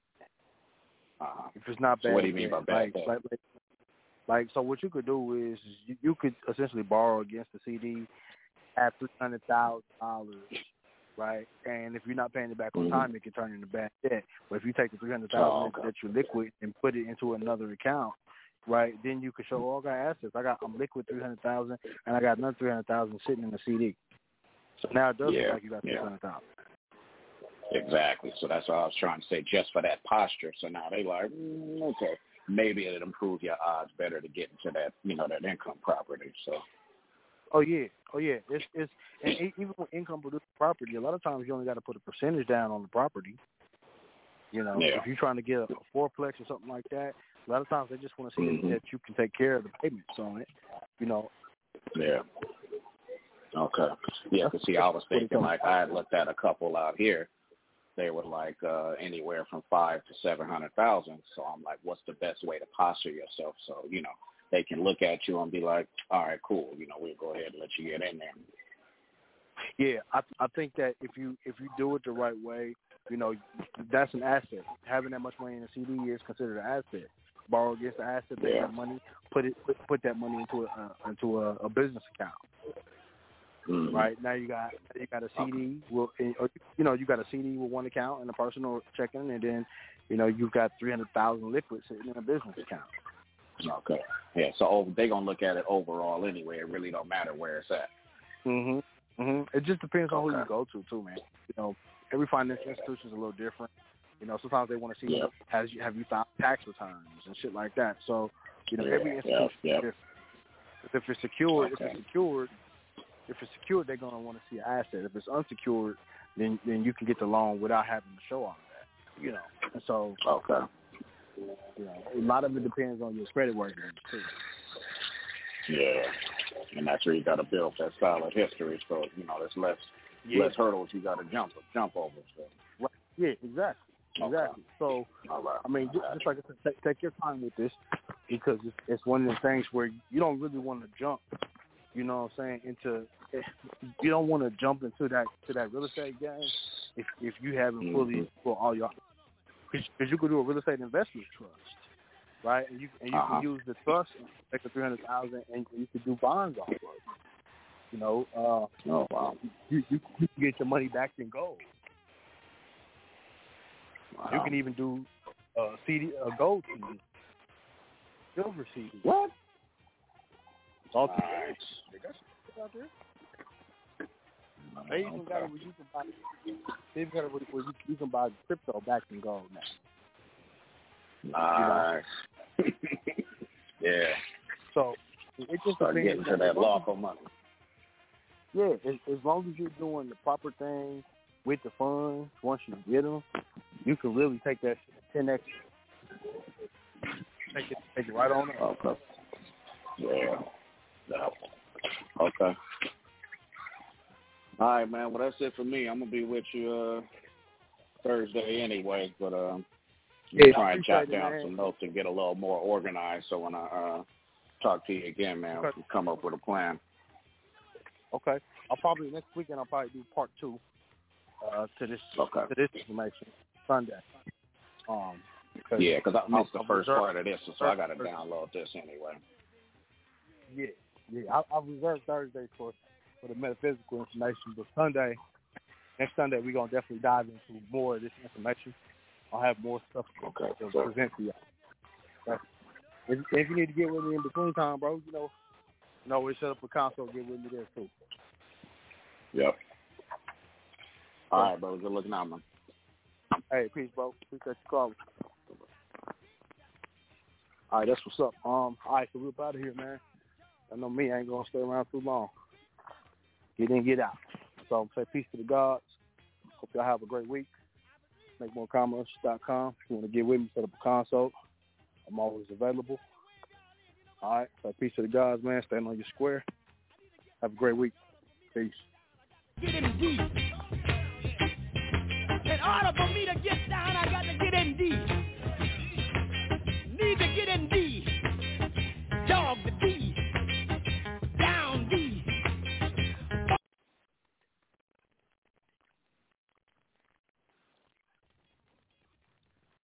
If it's not bad debt. So what do you mean by bad debt? Like, so what you could do is you could essentially borrow against the CD at $300,000, right? And if you're not paying it back on time, it can turn into bad debt. But if you take the $300,000 that you liquid and put it into another account, right, then you could show all got assets. I'm liquid $300,000, and I got another $300,000 sitting in the CD. So now it does look like you got $300,000. Exactly. So that's what I was trying to say, just for that posture. So now they like, okay, maybe it'd improve your odds better to get into that, you know, that income property. So. Oh yeah. It's and even with income producing property, a lot of times you only got to put a percentage down on the property. You know, if you're trying to get a fourplex or something like that, a lot of times they just want to see that you can take care of the payments on it. You know. Yeah. Okay. Yeah, because see, I was thinking like I had looked at a couple out here. They were like anywhere from $500,000 to $700,000. So I'm like, what's the best way to posture yourself? So you know, they can look at you and be like, all right, cool. You know, we'll go ahead and let you get in there. Yeah, I think that if you do it the right way, you know, that's an asset. Having that much money in a CD is considered an asset. Borrow against the asset, take that money, put that money into a business account. Right now you got a CD. Well, you know, you got a CD with one account and a personal checking, and then you know you've got $300,000 liquid sitting in a business account. Okay. Yeah. So they're gonna look at it overall anyway. It really don't matter where it's at. It just depends on who you go to, too, man. You know, every financial institution is a little different. You know, sometimes they want to see have you filed tax returns and shit like that. So you know, every institution is different. If it's secured, if it's secured, they're gonna want to see an asset. If it's unsecured, then you can get the loan without having to show all that. You know, and so you know, a lot of it depends on your credit worthiness too. Yeah, and that's where you got to build that solid history. So you know, there's less hurdles you got to jump over. So. Right. Yeah, exactly. So I mean, just like I said, take your time with this because it's one of the things where you don't really want to jump. You know what I'm saying? You don't want to jump into that real estate game if you haven't fully explored all your, because you could do a real estate investment trust, right? And you can use the trust and take the $300,000, and you can do bonds off of it. You know, you can get your money back in gold. Wow. You can even do a gold CD, silver CD. What? All right. They got shit out there. They even got it where you can buy. They've got it where you can buy crypto back in gold now. Nice. Yeah. So it just start getting to that lawful money. Yeah, as long as you're doing the proper thing with the funds, once you get them, you can really take that 10x. Take it right on up. Okay. Yeah. No. Okay. All right, man. Well, that's it for me. I'm gonna be with you Thursday anyway, but try and jot down some notes and get a little more organized. So when I talk to you again, man, we can come up with a plan. Okay. Next weekend I'll probably do part 2 to this information Sunday. Because I missed the first part of this, so I gotta download this anyway. Yeah. Yeah, I reserved Thursday for the metaphysical information, but Sunday next Sunday, we're going to definitely dive into more of this information. I'll have more stuff to present to y'all. So, if you need to get with me in between time, bro, you know, we set up a console, get with me there, too. Yep. All right, bro. Good looking out, man. Hey, peace, bro. Appreciate you calling. All right, that's what's up. All right, so we're up out of here, man. I know me, I ain't going to stay around too long. Get in, get out. So say peace to the gods. Hope y'all have a great week. MakeMoreCommerce.com. If you want to get with me, set up a consult. I'm always available. All right, so peace to the gods, man. Stand on your square. Have a great week. Peace. Get in deep. In order for me to get down, I got to get in.